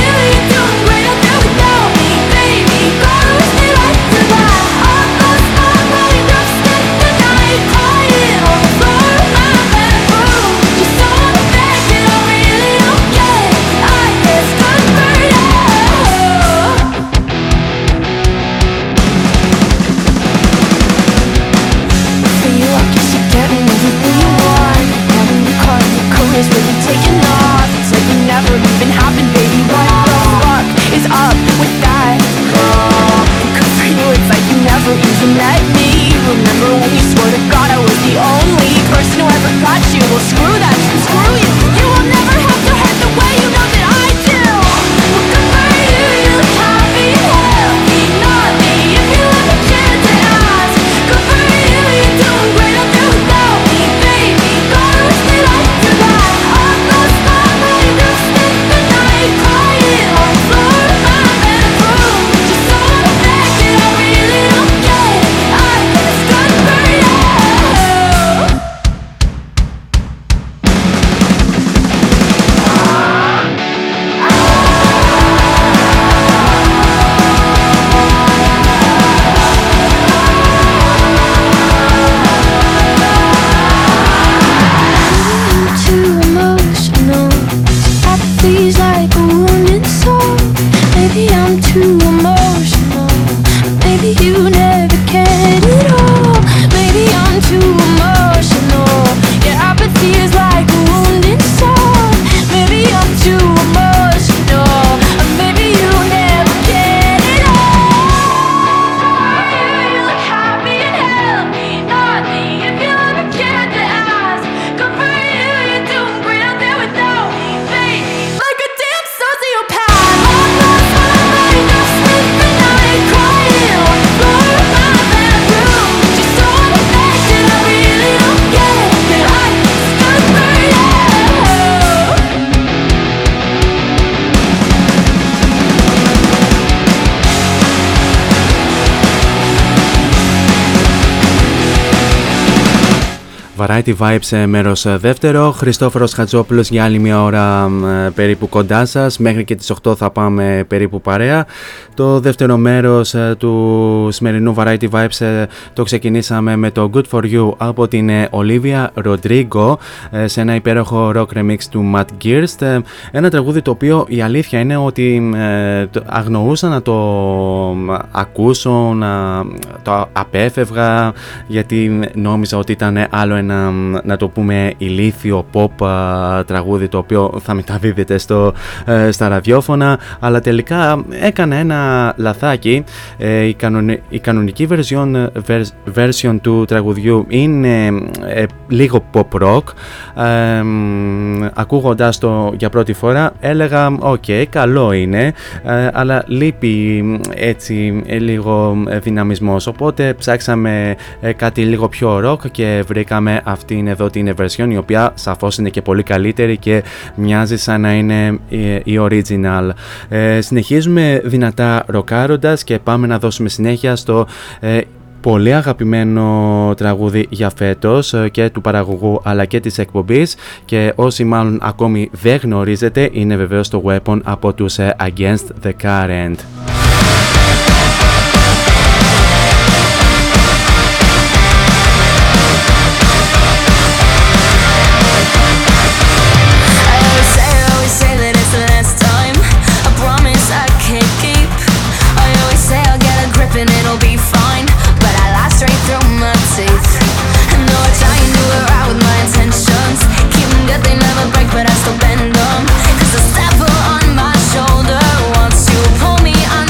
Variety Vibes μέρος δεύτερο, Χριστόφορος Χατζόπουλος για άλλη μια ώρα περίπου κοντά σας, μέχρι και τις οκτώ θα πάμε περίπου παρέα. Το δεύτερο μέρος του σημερινού Variety Vibes το ξεκινήσαμε με το Good For You από την Olivia Rodrigo σε ένα υπέροχο rock remix του Matt Girst, ένα τραγούδι το οποίο η αλήθεια είναι ότι αγνοούσα να το ακούσω, να το απέφευγα, γιατί νόμιζα ότι ήταν άλλο ένα Να, να το πούμε ηλίθιο pop α, τραγούδι το οποίο θα μεταδίδεται στο, ε, στα ραδιόφωνα, αλλά τελικά έκανα ένα λαθάκι. ε, η, κανονι, η κανονική version, ver, version του τραγουδιού είναι ε, λίγο pop rock. ε, ε, ακούγοντας το για πρώτη φορά έλεγα οκ, okay, καλό είναι, ε, αλλά λείπει έτσι ε, λίγο δυναμισμός, οπότε ψάξαμε ε, κάτι λίγο πιο rock και βρήκαμε αυτή είναι εδώ την version, η οποία σαφώς είναι και πολύ καλύτερη και μοιάζει σαν να είναι η original. ε, συνεχίζουμε δυνατά ροκάροντας και πάμε να δώσουμε συνέχεια στο ε, πολύ αγαπημένο τραγούδι για φέτος και του παραγωγού αλλά και της εκπομπής, και όσοι μάλλον ακόμη δεν γνωρίζετε είναι βεβαίως το Weapon από τους Against the Current. But I still bend them, 'cause the devil on my shoulder wants to pull me on.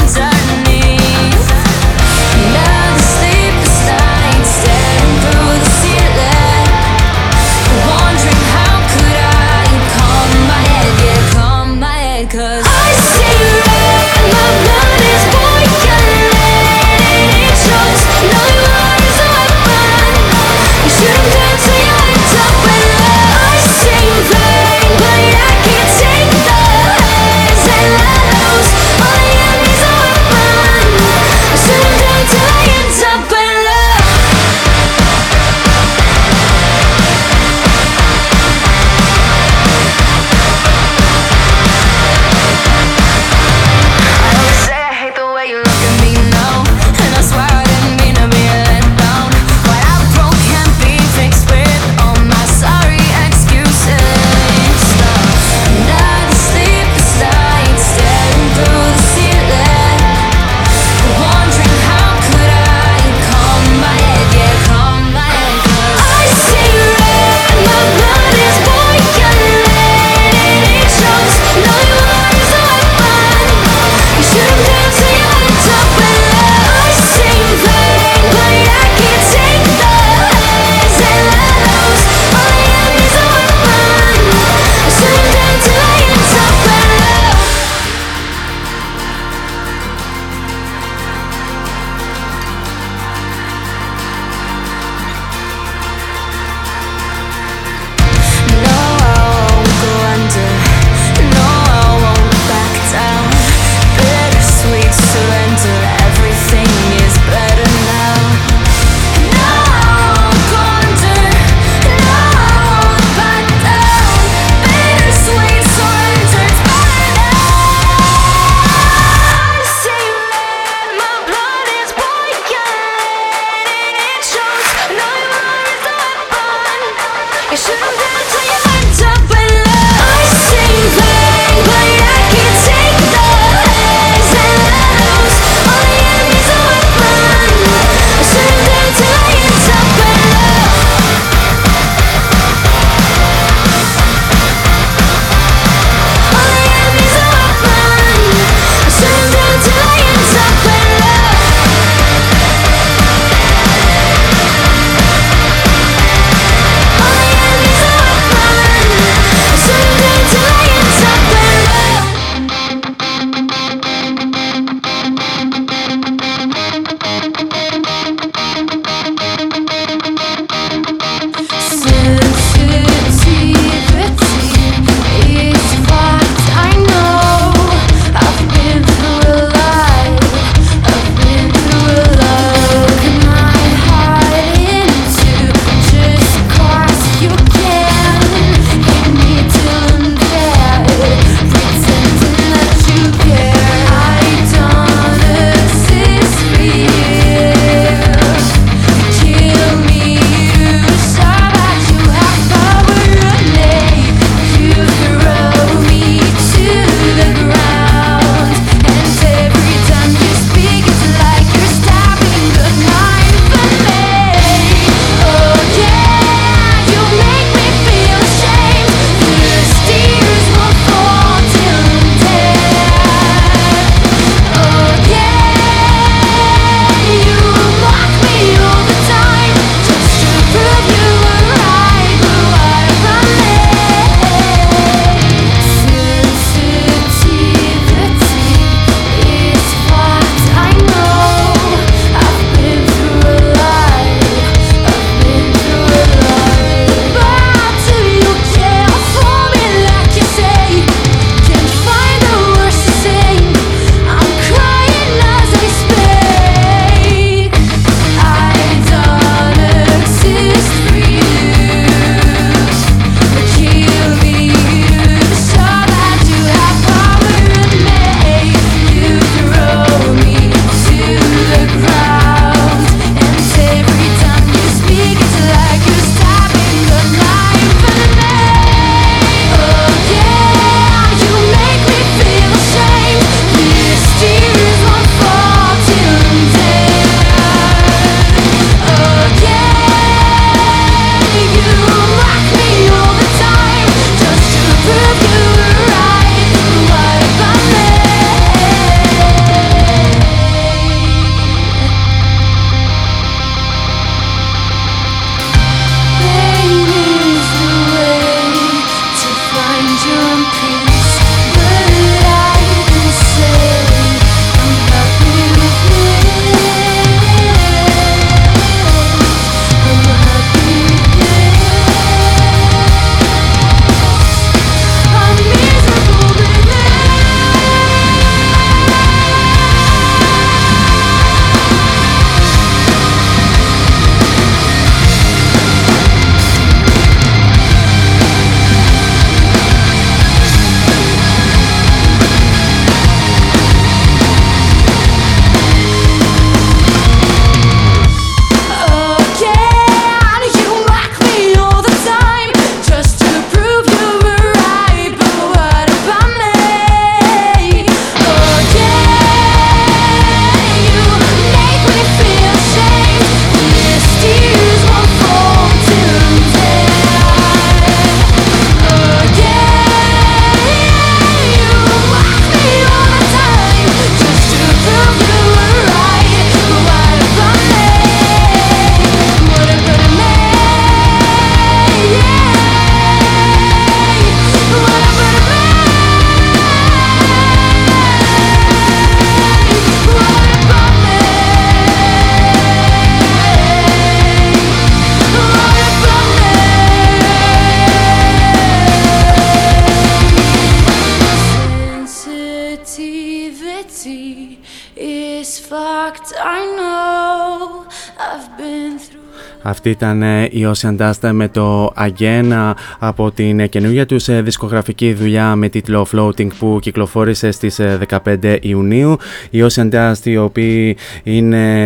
Αυτή ήταν η Ocean Dust με το Again από την καινούργια τους δισκογραφική δουλειά με τίτλο Floating που κυκλοφόρησε στις δεκαπέντε Ιουνίου. Η Ocean Dust, οι οποίοι είναι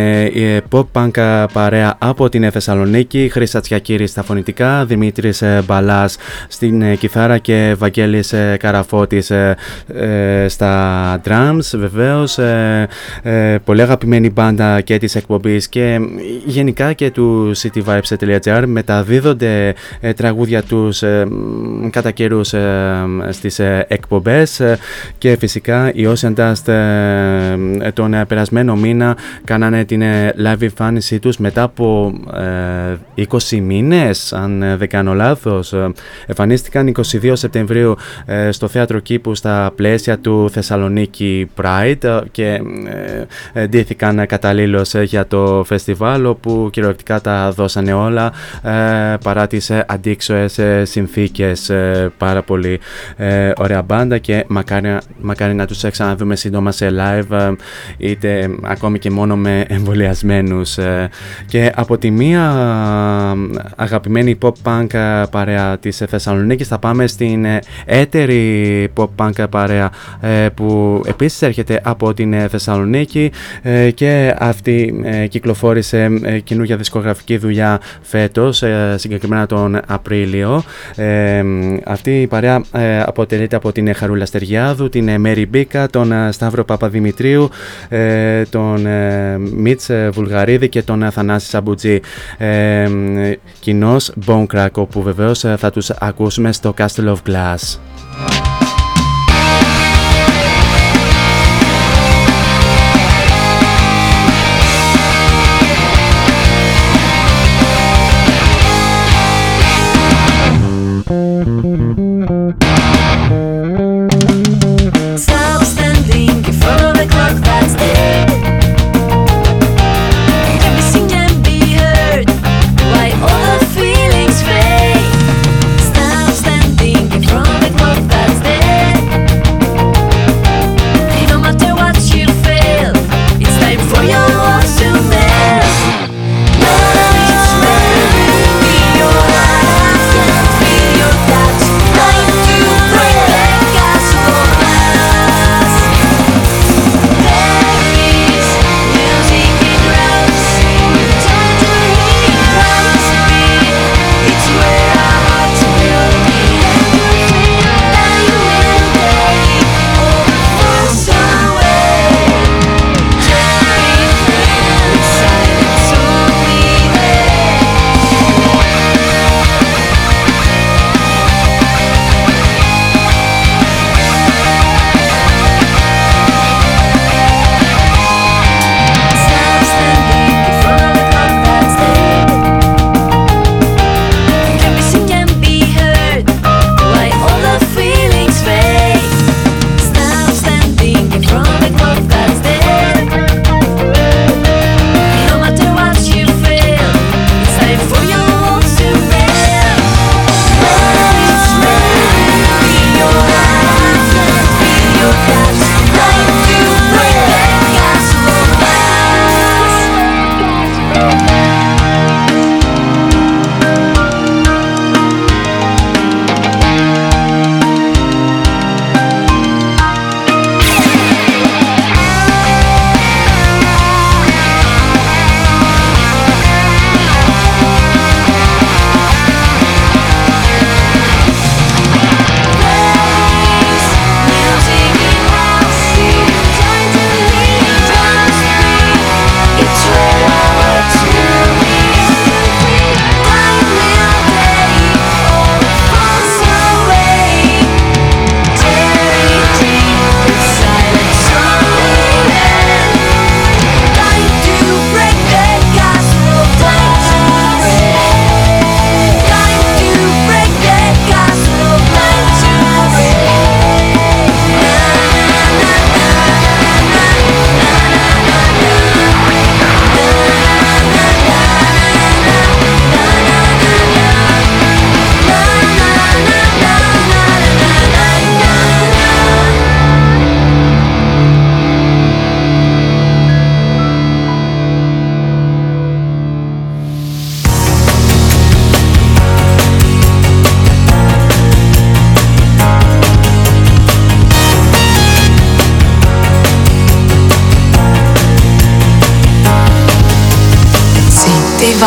pop-punk παρέα από την Θεσσαλονίκη, Χρήστας Τσιακύρης στα φωνητικά, Δημήτρης Μπαλάς στην κιθάρα και Βαγγέλης Καραφώτης στα drums. Βεβαίως πολύ αγαπημένη μπάντα και της εκπομπής και γενικά και του cityvibes.gr. Μεταδίδονται τραγούδια τους κατά καιρούς στις εκπομπές και φυσικά η Ocean Dust τον περασμένο μήνα κάνανε την live εμφάνισή τους μετά από είκοσι μήνες, αν δεν κάνω λάθος. Εμφανίστηκαν είκοσι δύο Σεπτεμβρίου στο Θέατρο Κήπου στα πλαίσια του Θεσσαλονίκη Pride και ντύθηκαν καταλήλως για το φεστιβάλ, όπου κυριολεκτικά τα δώσανε όλα παρά τις αντίξωες συνθήκες. Πάρα πολύ ωραία μπάντα και μακάρι, μακάρι να τους ξαναδούμε σύντομα σε live, είτε ακόμη και μόνο με εμβολιασμένους. Και από τη μία αγαπημένη pop-punk παρέα της Θεσσαλονίκης θα πάμε στην έτερη pop-punk παρέα που επίσης έρχεται από την Θεσσαλονίκη και αυτή κυκλοφόρησε καινούργια δισκογραφική δουλειά φέτος, συγκεκριμένα τον Απρίλιο. Αυτή η παρέα αποτελείται από την Χαρούλα Στεριάδου, την Μέρη Μπίκα, τον Σταύρο Παπαδημητρίου, τον Μίτς Βουλγαρίδη και τον Θανάση Σαμπουτζή. Κοινός Bonecrack, όπου βεβαίως θα τους ακούσουμε στο Castle of Glass. That's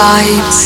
Vibes.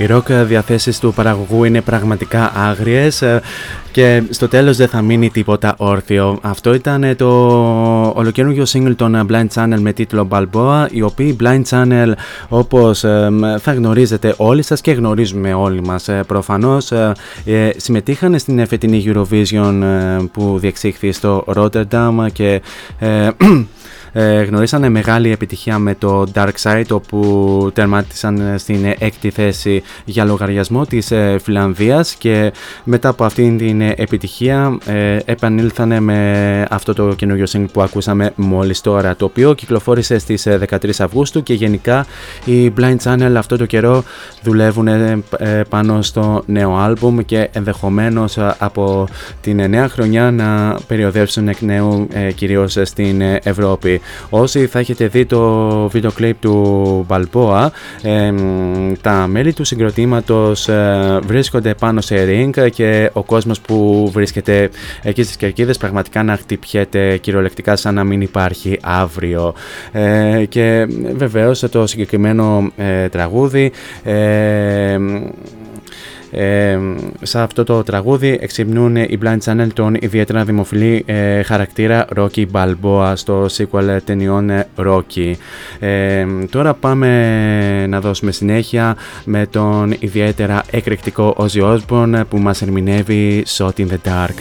Οι ροκ διαθέσεις του παραγωγού είναι πραγματικά άγριες και στο τέλος δεν θα μείνει τίποτα όρθιο. Αυτό ήταν το ολοκαινούργιο single των Blind Channel με τίτλο Balboa, οι οποίοι Blind Channel, όπως θα γνωρίζετε όλοι σας και γνωρίζουμε όλοι μας προφανώς, συμμετείχαν στην φετινή Eurovision που διεξήχθη στο Rotterdam και Ε, γνωρίσανε μεγάλη επιτυχία με το Dark Side, όπου τερμάτισαν στην έκτη θέση για λογαριασμό της ε, Φιλανδίας, και μετά από αυτήν την επιτυχία ε, επανήλθανε με αυτό το καινούριο single που ακούσαμε μόλις τώρα, το οποίο κυκλοφόρησε στις δεκατρείς Αυγούστου, και γενικά οι Blind Channel αυτό το καιρό δουλεύουν ε, ε, πάνω στο νέο άλμπουμ και ενδεχομένως από την νέα χρονιά να περιοδεύσουν εκ νέου ε, κυρίως στην Ευρώπη. Όσοι θα έχετε δει το βίντεο κλιπ του Balboa, ε, τα μέλη του συγκροτήματος ε, βρίσκονται πάνω σε ring και ο κόσμος που βρίσκεται εκεί στις κερκίδες πραγματικά να χτυπιέται κυριολεκτικά σαν να μην υπάρχει αύριο. Ε, και βεβαίως το συγκεκριμένο ε, τραγούδι ε, Ε, σε αυτό το τραγούδι εξυπνούν οι Blind Channel τον ιδιαίτερα δημοφιλή ε, χαρακτήρα Rocky Balboa στο sequel ταινιών Rocky. Ε, τώρα πάμε να δώσουμε συνέχεια με τον ιδιαίτερα εκρηκτικό Ozzy Osbourne που μας ερμηνεύει Shot in the Dark.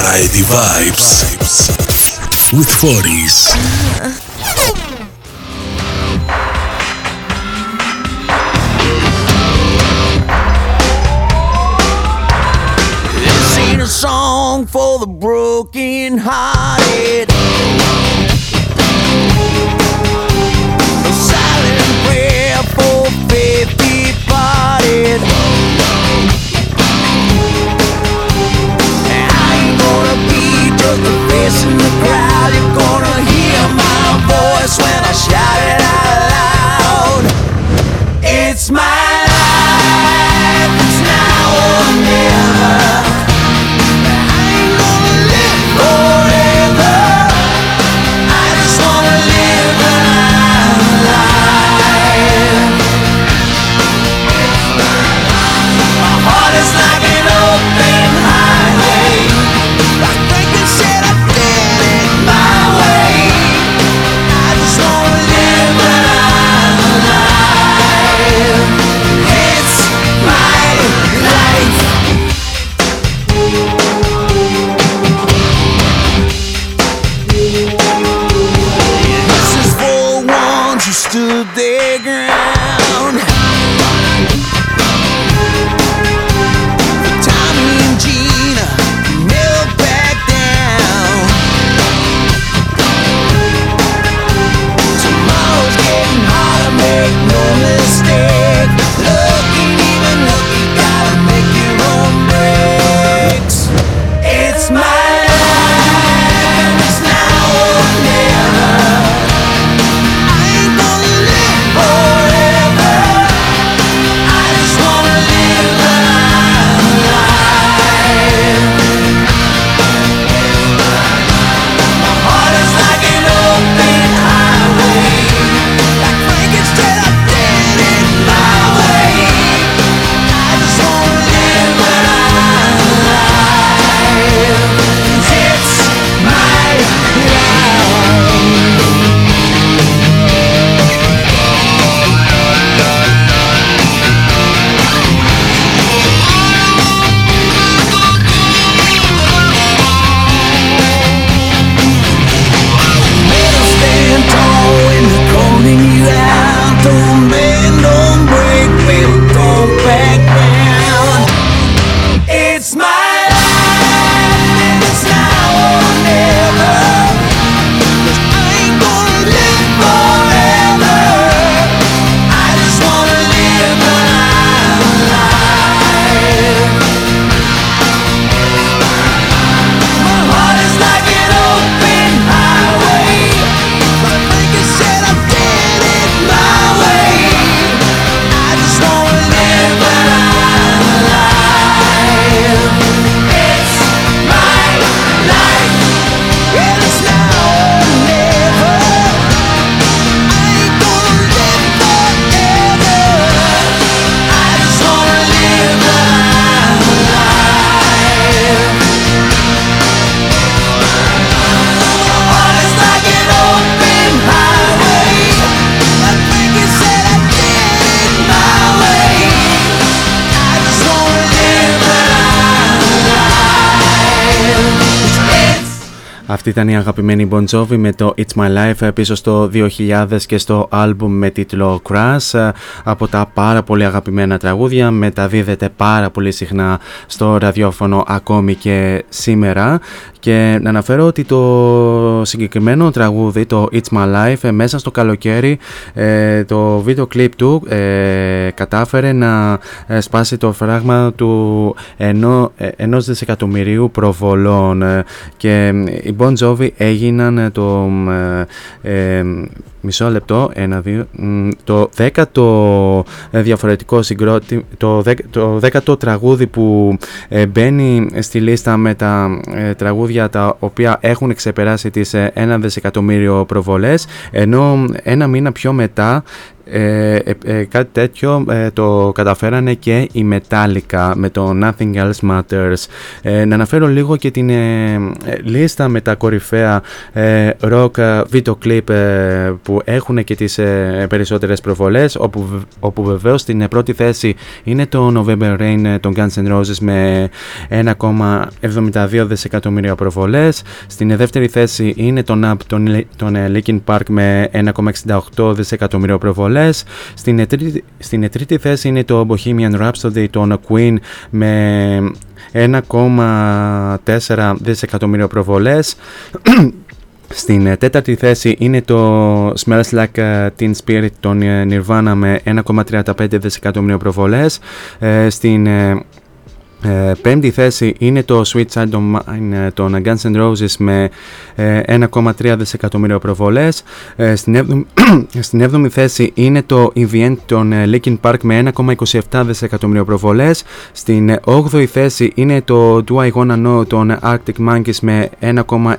Variety Vibes with forties. Song for the broken hearted, a silent prayer for faith departed. I ain't gonna be just a face in the crowd. You're gonna hear my voice when I shout it out loud. It's my life, it's now or never. Αυτή ήταν η αγαπημένη Bon Jovi με το It's My Life πίσω στο δύο χιλιάδες και στο άλμπουμ με τίτλο Crash. Από τα πάρα πολύ αγαπημένα τραγούδια, μεταδίδεται πάρα πολύ συχνά στο ραδιόφωνο ακόμη και σήμερα. Και να αναφέρω ότι το συγκεκριμένο τραγούδι, το It's My Life, μέσα στο καλοκαίρι το βίντεο κλιπ του κατάφερε να σπάσει το φράγμα του ενός δισεκατομμυρίου προβολών και η Bon Jovi έγιναν το ε, μισό λεπτό, ένα, δύο, το δέκατο διαφορετικό συγκρότη, το, δέκα, το δέκατο τραγούδι που ε, μπαίνει στη λίστα με τα ε, τραγούδια τα οποία έχουν ξεπεράσει τις ε, ένα δισεκατομμύριο προβολές, ενώ ένα μήνα πιο μετά Ε, ε, ε, κάτι τέτοιο ε, το καταφέρανε και η Metallica με το Nothing Else Matters. Ε, να αναφέρω λίγο και την ε, λίστα με τα κορυφαία ε, rock βίντεο κλιπ ε, που έχουν και τις ε, περισσότερες προβολές, όπου, όπου βεβαίως στην πρώτη θέση είναι το November Rain των Guns N' Roses με ένα κόμμα εβδομήντα δύο δισεκατομμύρια προβολές. Στην δεύτερη θέση είναι το Numb των, των ε, Linkin Park με ένα κόμμα εξήντα οκτώ δισεκατομμύρια προβολές. Στην τρίτη, στην τρίτη θέση είναι το Bohemian Rhapsody των Queen με ένα κόμμα τέσσερα δισεκατομμύρια προβολές. Στην τέταρτη θέση είναι το Smells Like Teen Spirit των Nirvana με ένα κόμμα τριάντα πέντε δισεκατομμύρια προβολές. Στην Ε, πέμπτη θέση είναι το Sweet Side of Mine των Guns N' Roses με ε, ένα κόμμα τρία δισεκατομμύρια προβολές. Ε, στην, έβδομη, στην έβδομη θέση είναι το In The End των ε, Linkin Park με ένα κόμμα είκοσι επτά δισεκατομμύρια προβολές. Στην ε, όγδοη θέση είναι το Do I Wanna Know των Arctic Monkeys με ένα κόμμα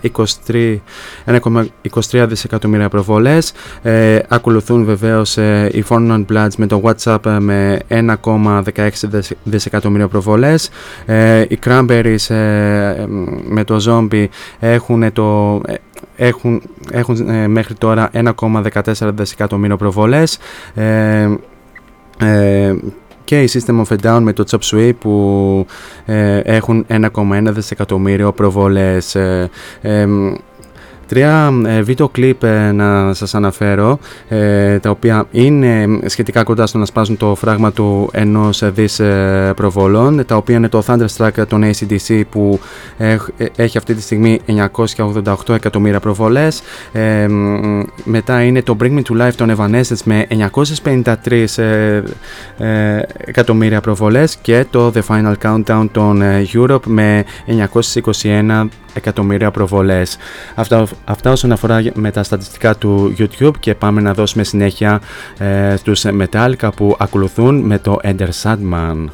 είκοσι τρία δισεκατομμύρια προβολές. Ε, ακολουθούν βεβαίως ε, οι Four Non Bloods με το WhatsApp ε, με ένα κόμμα δεκαέξι δισεκατομμύρια προβολές. Ε, οι Cranberries ε, με το Zombie έχουν, το, έχουν, έχουν ε, μέχρι τώρα ένα κόμμα δεκατέσσερα δισεκατομμύρια προβολές. Ε, ε, και η System of a Down με το Chop Suey που ε, έχουν ένα κόμμα ένα δισεκατομμύριο προβολές. Ε, ε, Τρία ε, βίντεο κλιπ ε, να σας αναφέρω, ε, τα οποία είναι σχετικά κοντά στο να σπάσουν το φράγμα του ενός δις ε, προβολών, τα οποία είναι το Thunderstruck των έι σι ντι σι που ε, έχει αυτή τη στιγμή εννιακόσια ογδόντα οκτώ εκατομμύρια προβολές. Ε, μετά είναι το Bring Me To Life των Evanescence με εννιακόσια πενήντα τρία ε, ε, εκατομμύρια προβολές και το The Final Countdown των ε, Europe με εννιακόσια είκοσι ένα εκατομμύρια προβολές. Αυτά, αυτά όσον αφορά με τα στατιστικά του YouTube και πάμε να δώσουμε συνέχεια ε, στους Metallica που ακολουθούν με το Enter Sandman.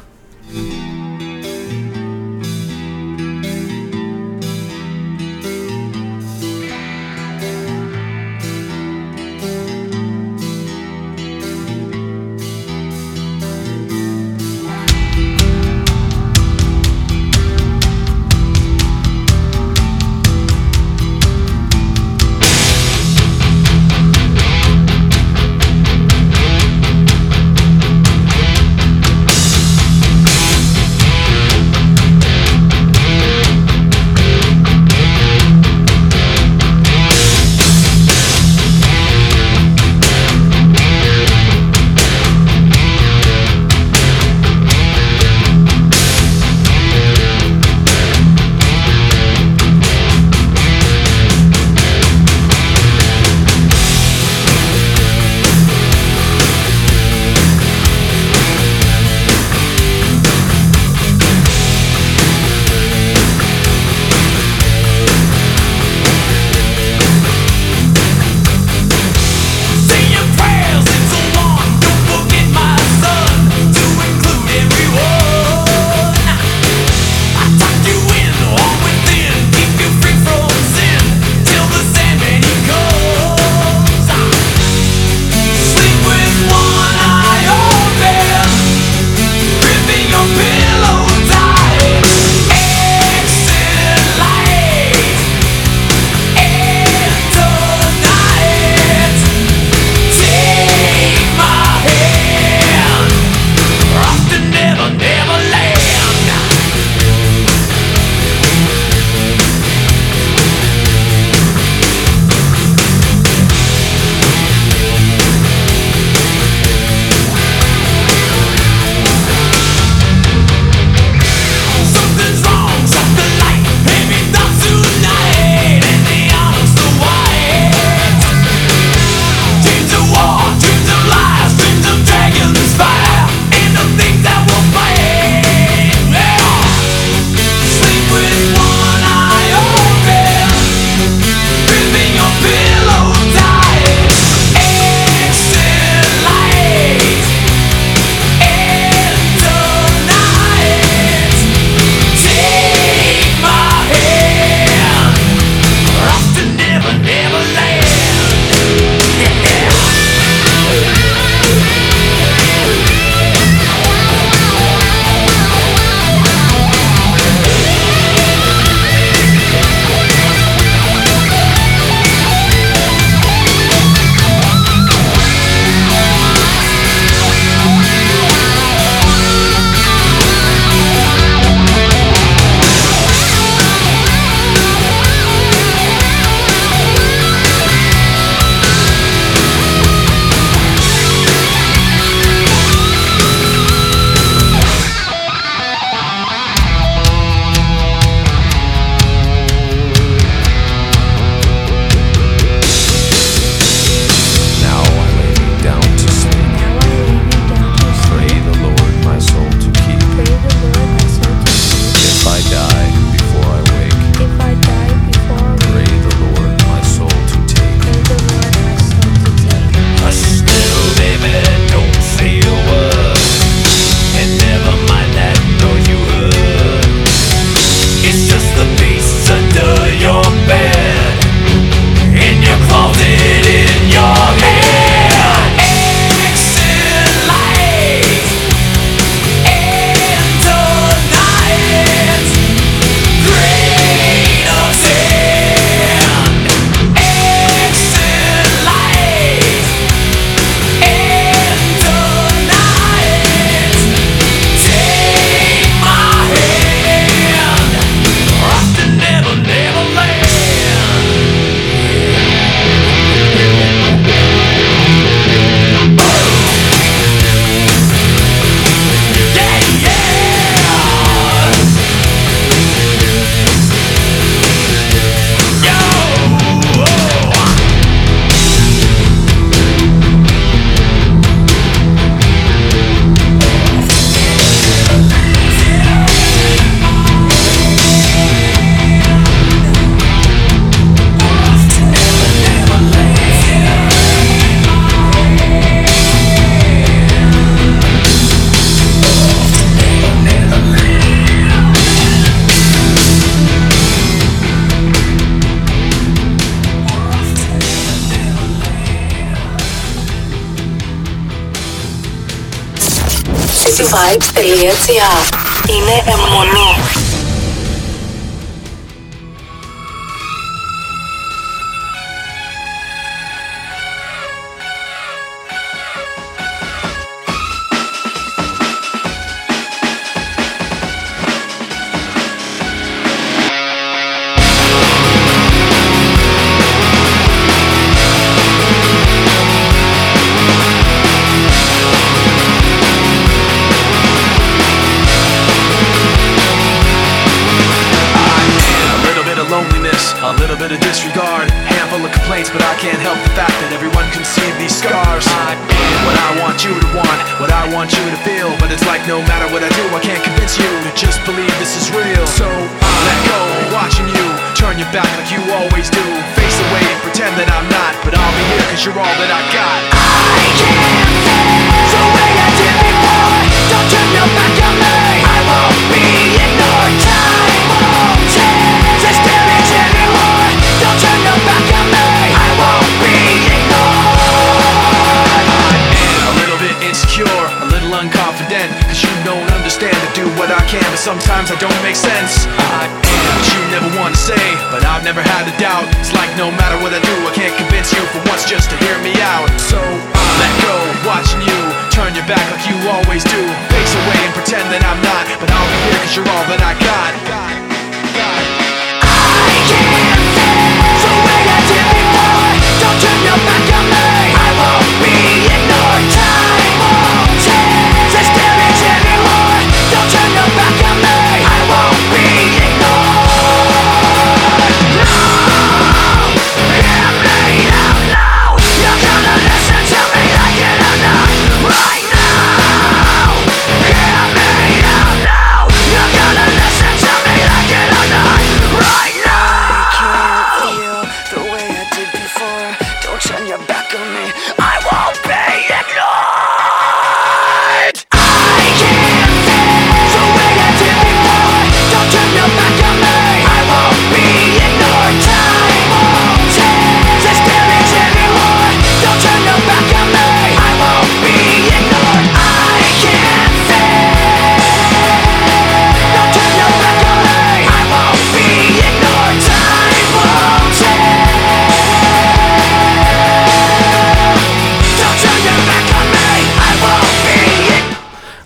cityvibes.gr. Είναι εμμονή.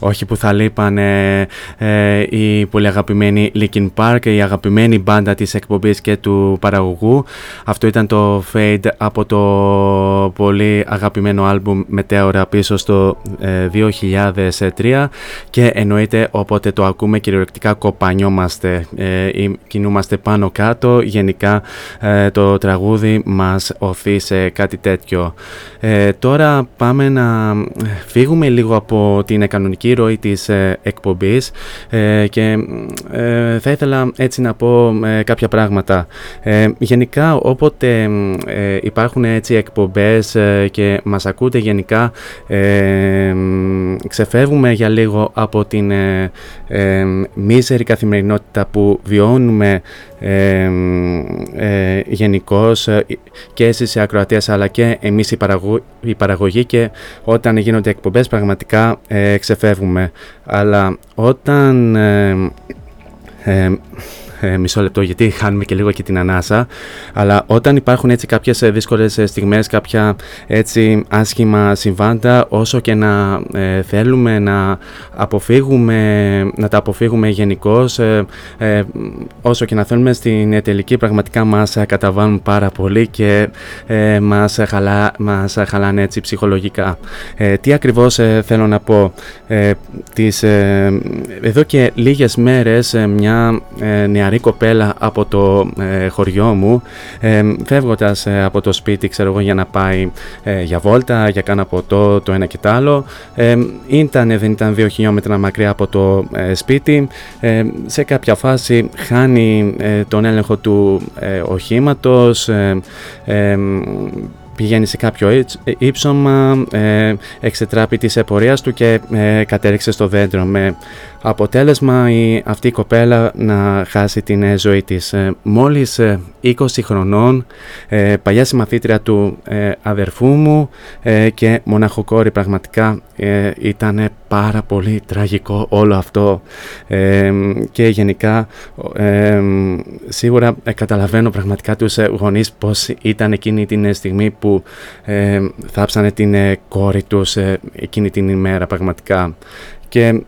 Όχι που θα λείπαν ε, ε, η πολύ αγαπημένη Linkin Park, η αγαπημένη μπάντα της εκπομπής και του παραγωγού. Αυτό ήταν το Fade από το πολύ αγαπημένο άλμπουμ Μετέωρα πίσω στο ε, δύο χιλιάδες τρία, και εννοείται όποτε το ακούμε κυριολεκτικά κοπανιόμαστε ε, ή κινούμαστε πάνω κάτω. Γενικά ε, το τραγούδι μας οθεί σε κάτι τέτοιο. Ε, τώρα πάμε να φύγουμε λίγο από την κανονική ροή της ε, εκπομπής ε, και ε, θα ήθελα έτσι να πω ε, κάποια πράγματα. Ε, γενικά όποτε ε, υπάρχουν έτσι εκπομπές ε, και μας ακούτε γενικά ε, ε, ξεφεύγουμε για λίγο από την ε, ε, μίζερη καθημερινότητα που βιώνουμε ε, ε, γενικώς ε, και εσείς οι ακροατές αλλά και εμείς οι, παραγω, οι παραγωγοί, και όταν γίνονται εκπομπές πραγματικά ε, ξεφεύγουμε. Αλλά όταν ε, ε, ε, μισό λεπτό, γιατί χάνουμε και λίγο και την ανάσα, αλλά όταν υπάρχουν έτσι κάποιες δύσκολες στιγμές, κάποια έτσι άσχημα συμβάντα, όσο και να ε, θέλουμε να αποφύγουμε, να τα αποφύγουμε γενικώς, ε, ε, όσο και να θέλουμε, στην τελική πραγματικά μας καταβάλουν πάρα πολύ και ε, μας, χαλά, μας χαλάνε έτσι ψυχολογικά. Ε, τι ακριβώς ε, θέλω να πω. Ε, τις, ε, εδώ και λίγες μέρες ε, μια ε, νεαρή κοπέλα από το ε, χωριό μου, ε, φεύγοντας ε, από το σπίτι, ξέρω εγώ, για να πάει ε, για βόλτα, για κάνα ποτό, το ένα και το άλλο, ε, ήταν, δεν ήταν δύο χιλιόμετρα μακριά από το ε, σπίτι, ε, σε κάποια φάση χάνει ε, τον έλεγχο του ε, οχήματος, ε, ε, πηγαίνει σε κάποιο ύψωμα, ε, εξετράπη της επορείας του και ε, κατέρριξε στο δέντρο, με αποτέλεσμα η, αυτή η κοπέλα να χάσει την ε, ζωή της. Ε, μόλις ε, είκοσι χρονών, ε, παλιά συμμαθήτρια του ε, αδερφού μου ε, και μοναχοκόρη. Πραγματικά ε, ήταν πάρα πολύ τραγικό όλο αυτό ε, και γενικά ε, σίγουρα ε, καταλαβαίνω πραγματικά τους γονείς πως ήταν εκείνη την στιγμή που ε, θάψανε την ε, κόρη τους ε, εκείνη την ημέρα πραγματικά. Και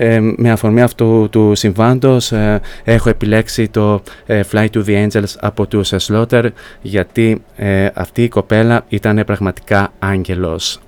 Ε, με αφορμή αυτού του συμβάντος ε, έχω επιλέξει το ε, Fly to the Angels από τους Slaughter, γιατί ε, αυτή η κοπέλα ήταν πραγματικά άγγελος.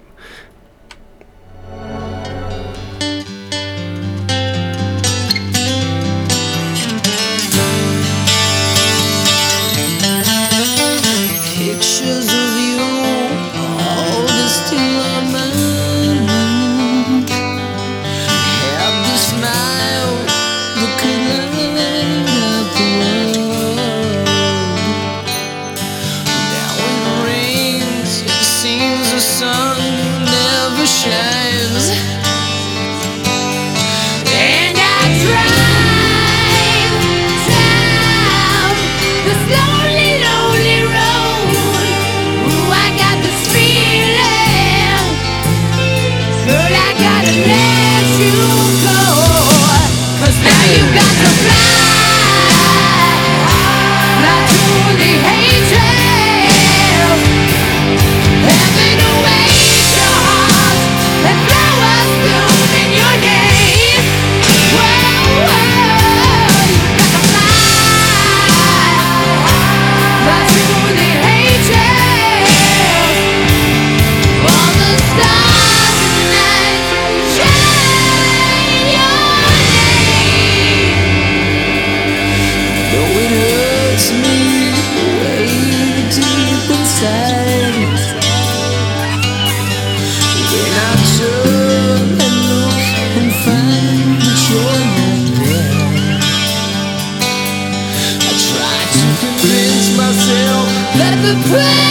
Flower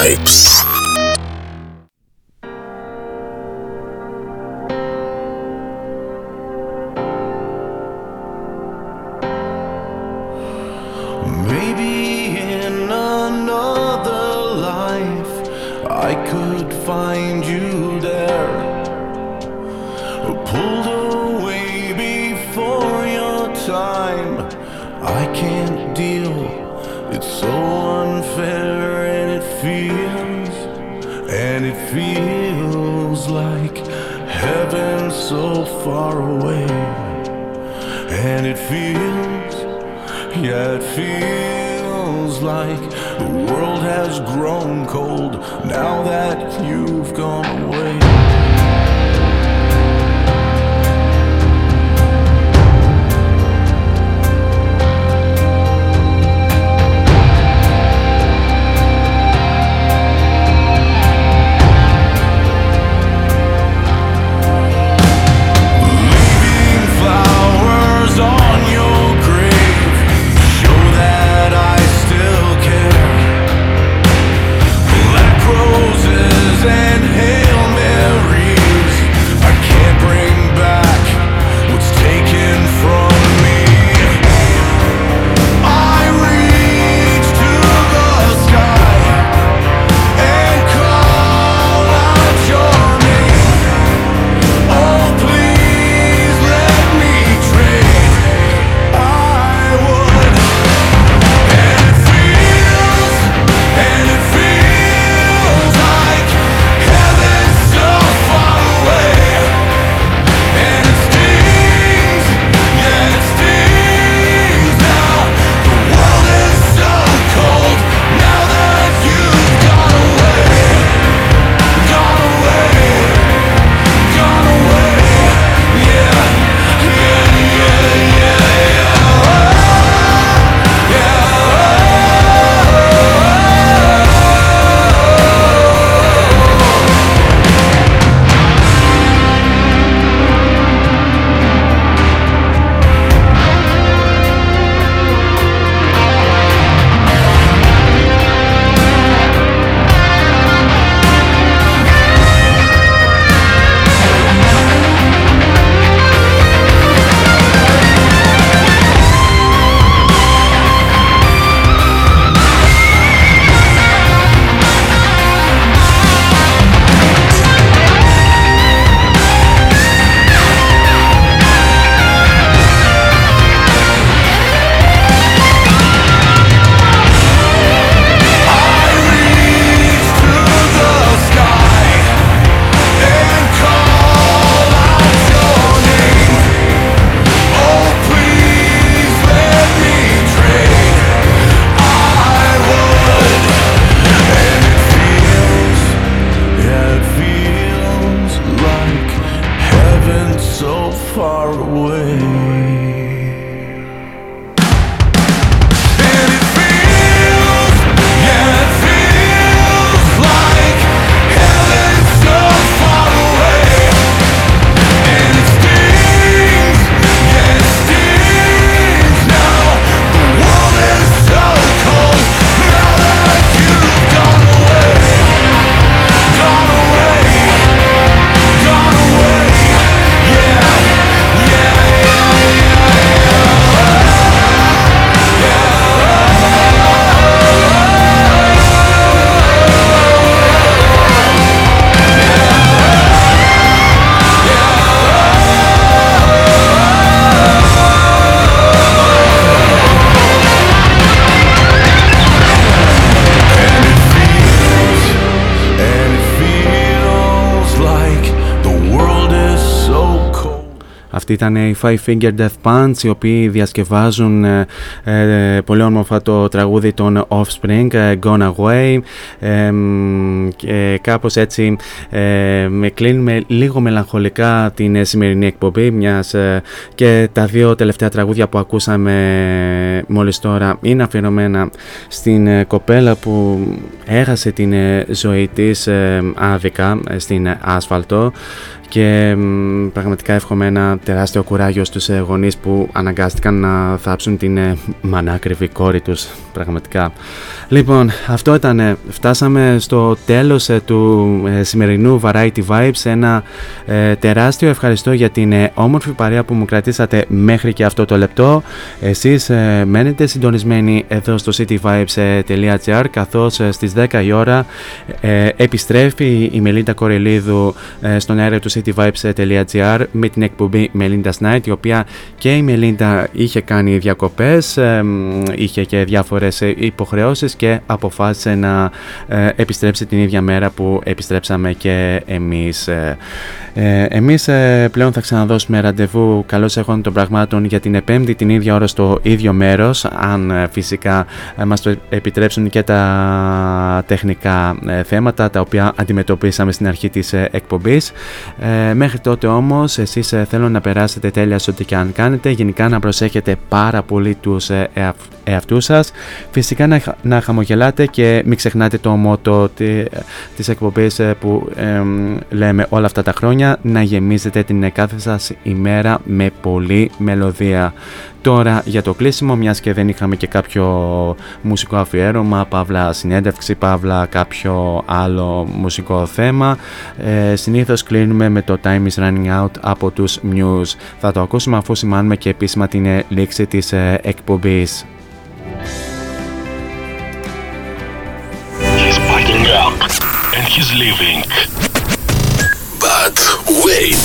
Vibes. Ήταν οι Five Finger Death Punch, οι οποίοι διασκευάζουν ε, πολύ όμορφα το τραγούδι των Offspring, Gone Away. Ε, ε, κάπως έτσι ε, με κλείνουμε λίγο μελαγχολικά την σημερινή εκπομπή, μιας ε, και τα δύο τελευταία τραγούδια που ακούσαμε μόλις τώρα είναι αφιερωμένα στην κοπέλα που έχασε την ζωή της ε, άδικα στην άσφαλτο. και πραγματικά εύχομαι ένα τεράστιο κουράγιο στους γονείς που αναγκάστηκαν να θάψουν την μανάκριβη κόρη τους, πραγματικά. Λοιπόν, αυτό ήταν, φτάσαμε στο τέλος του σημερινού Variety Vibes. Ένα τεράστιο ευχαριστώ για την όμορφη παρέα που μου κρατήσατε μέχρι και αυτό το λεπτό. Εσείς μένετε συντονισμένοι εδώ στο cityvibes.gr, καθώς στις δέκα η ώρα επιστρέφει η Μελίντα Κορελίδου στον αέρα του cityvibes.gr με την εκπομπή Melinda's Night, η οποία και η Μελίντα είχε κάνει διακοπές, είχε και διάφορες υποχρεώσεις και αποφάσισε να επιστρέψει την ίδια μέρα που επιστρέψαμε και εμείς. Εμείς πλέον θα ξαναδώσουμε ραντεβού καλώς έχων των πραγμάτων για την Πέμπτη την ίδια ώρα στο ίδιο μέρος, αν φυσικά μας το επιτρέψουν και τα τεχνικά θέματα τα οποία αντιμετωπίσαμε στην αρχή της εκπομπής. Ε, μέχρι τότε όμως εσείς θέλω να περάσετε τέλεια σε ό,τι και αν κάνετε, γενικά να προσέχετε πάρα πολύ τους εαυτούς σας, φυσικά να, να χαμογελάτε και μην ξεχνάτε το μότο τη, της εκπομπής που ε, λέμε όλα αυτά τα χρόνια, να γεμίζετε την κάθε σας ημέρα με πολλή μελωδία. Τώρα για το κλείσιμο, μιας και δεν είχαμε και κάποιο μουσικό αφιέρωμα, παύλα συνέντευξη, παύλα κάποιο άλλο μουσικό θέμα, ε, συνήθως κλείνουμε με το Time is Running Out από τους News. Θα το ακούσουμε αφού σημάνουμε και επίσημα την λήξη της ε, εκπομπής. He's packing up and he's leaving. But wait,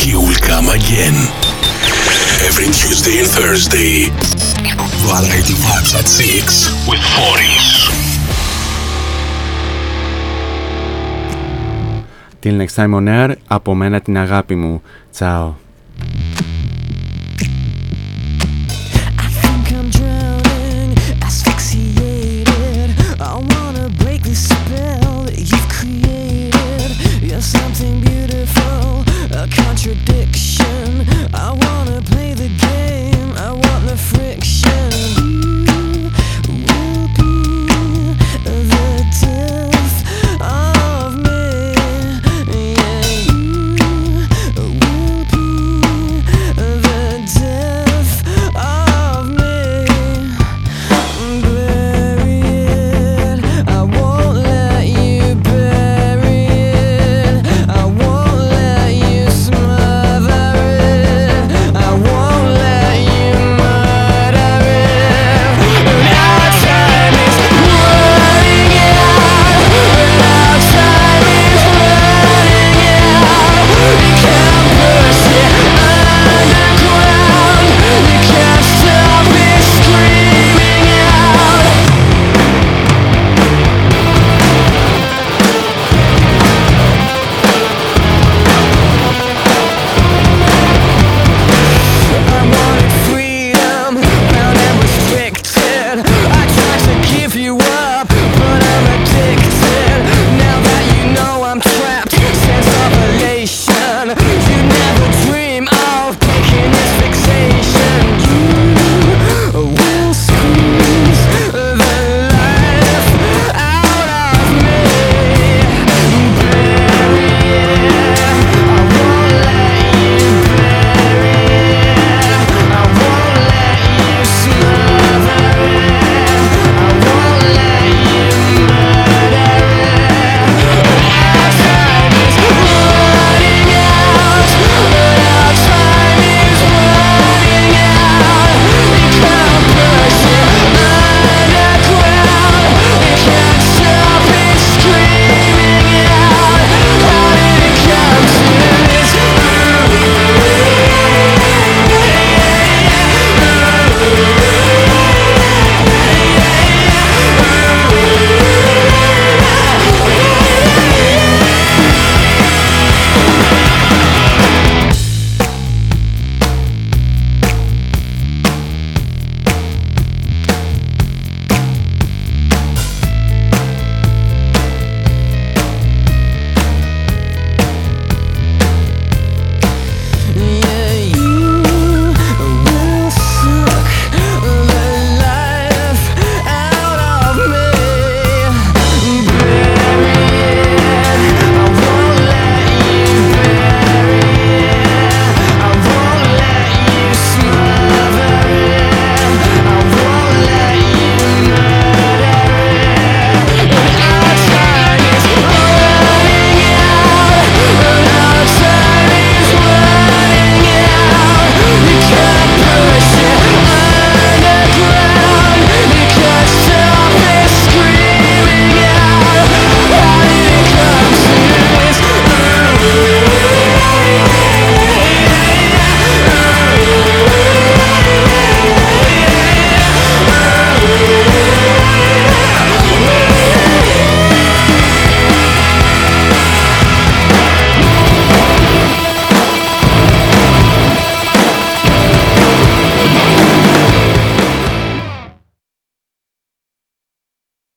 he will come again. Every Tuesday and Thursday, Variety Vibes at six with forties. Till next time on air, από μένα την αγάπη μου. Ciao.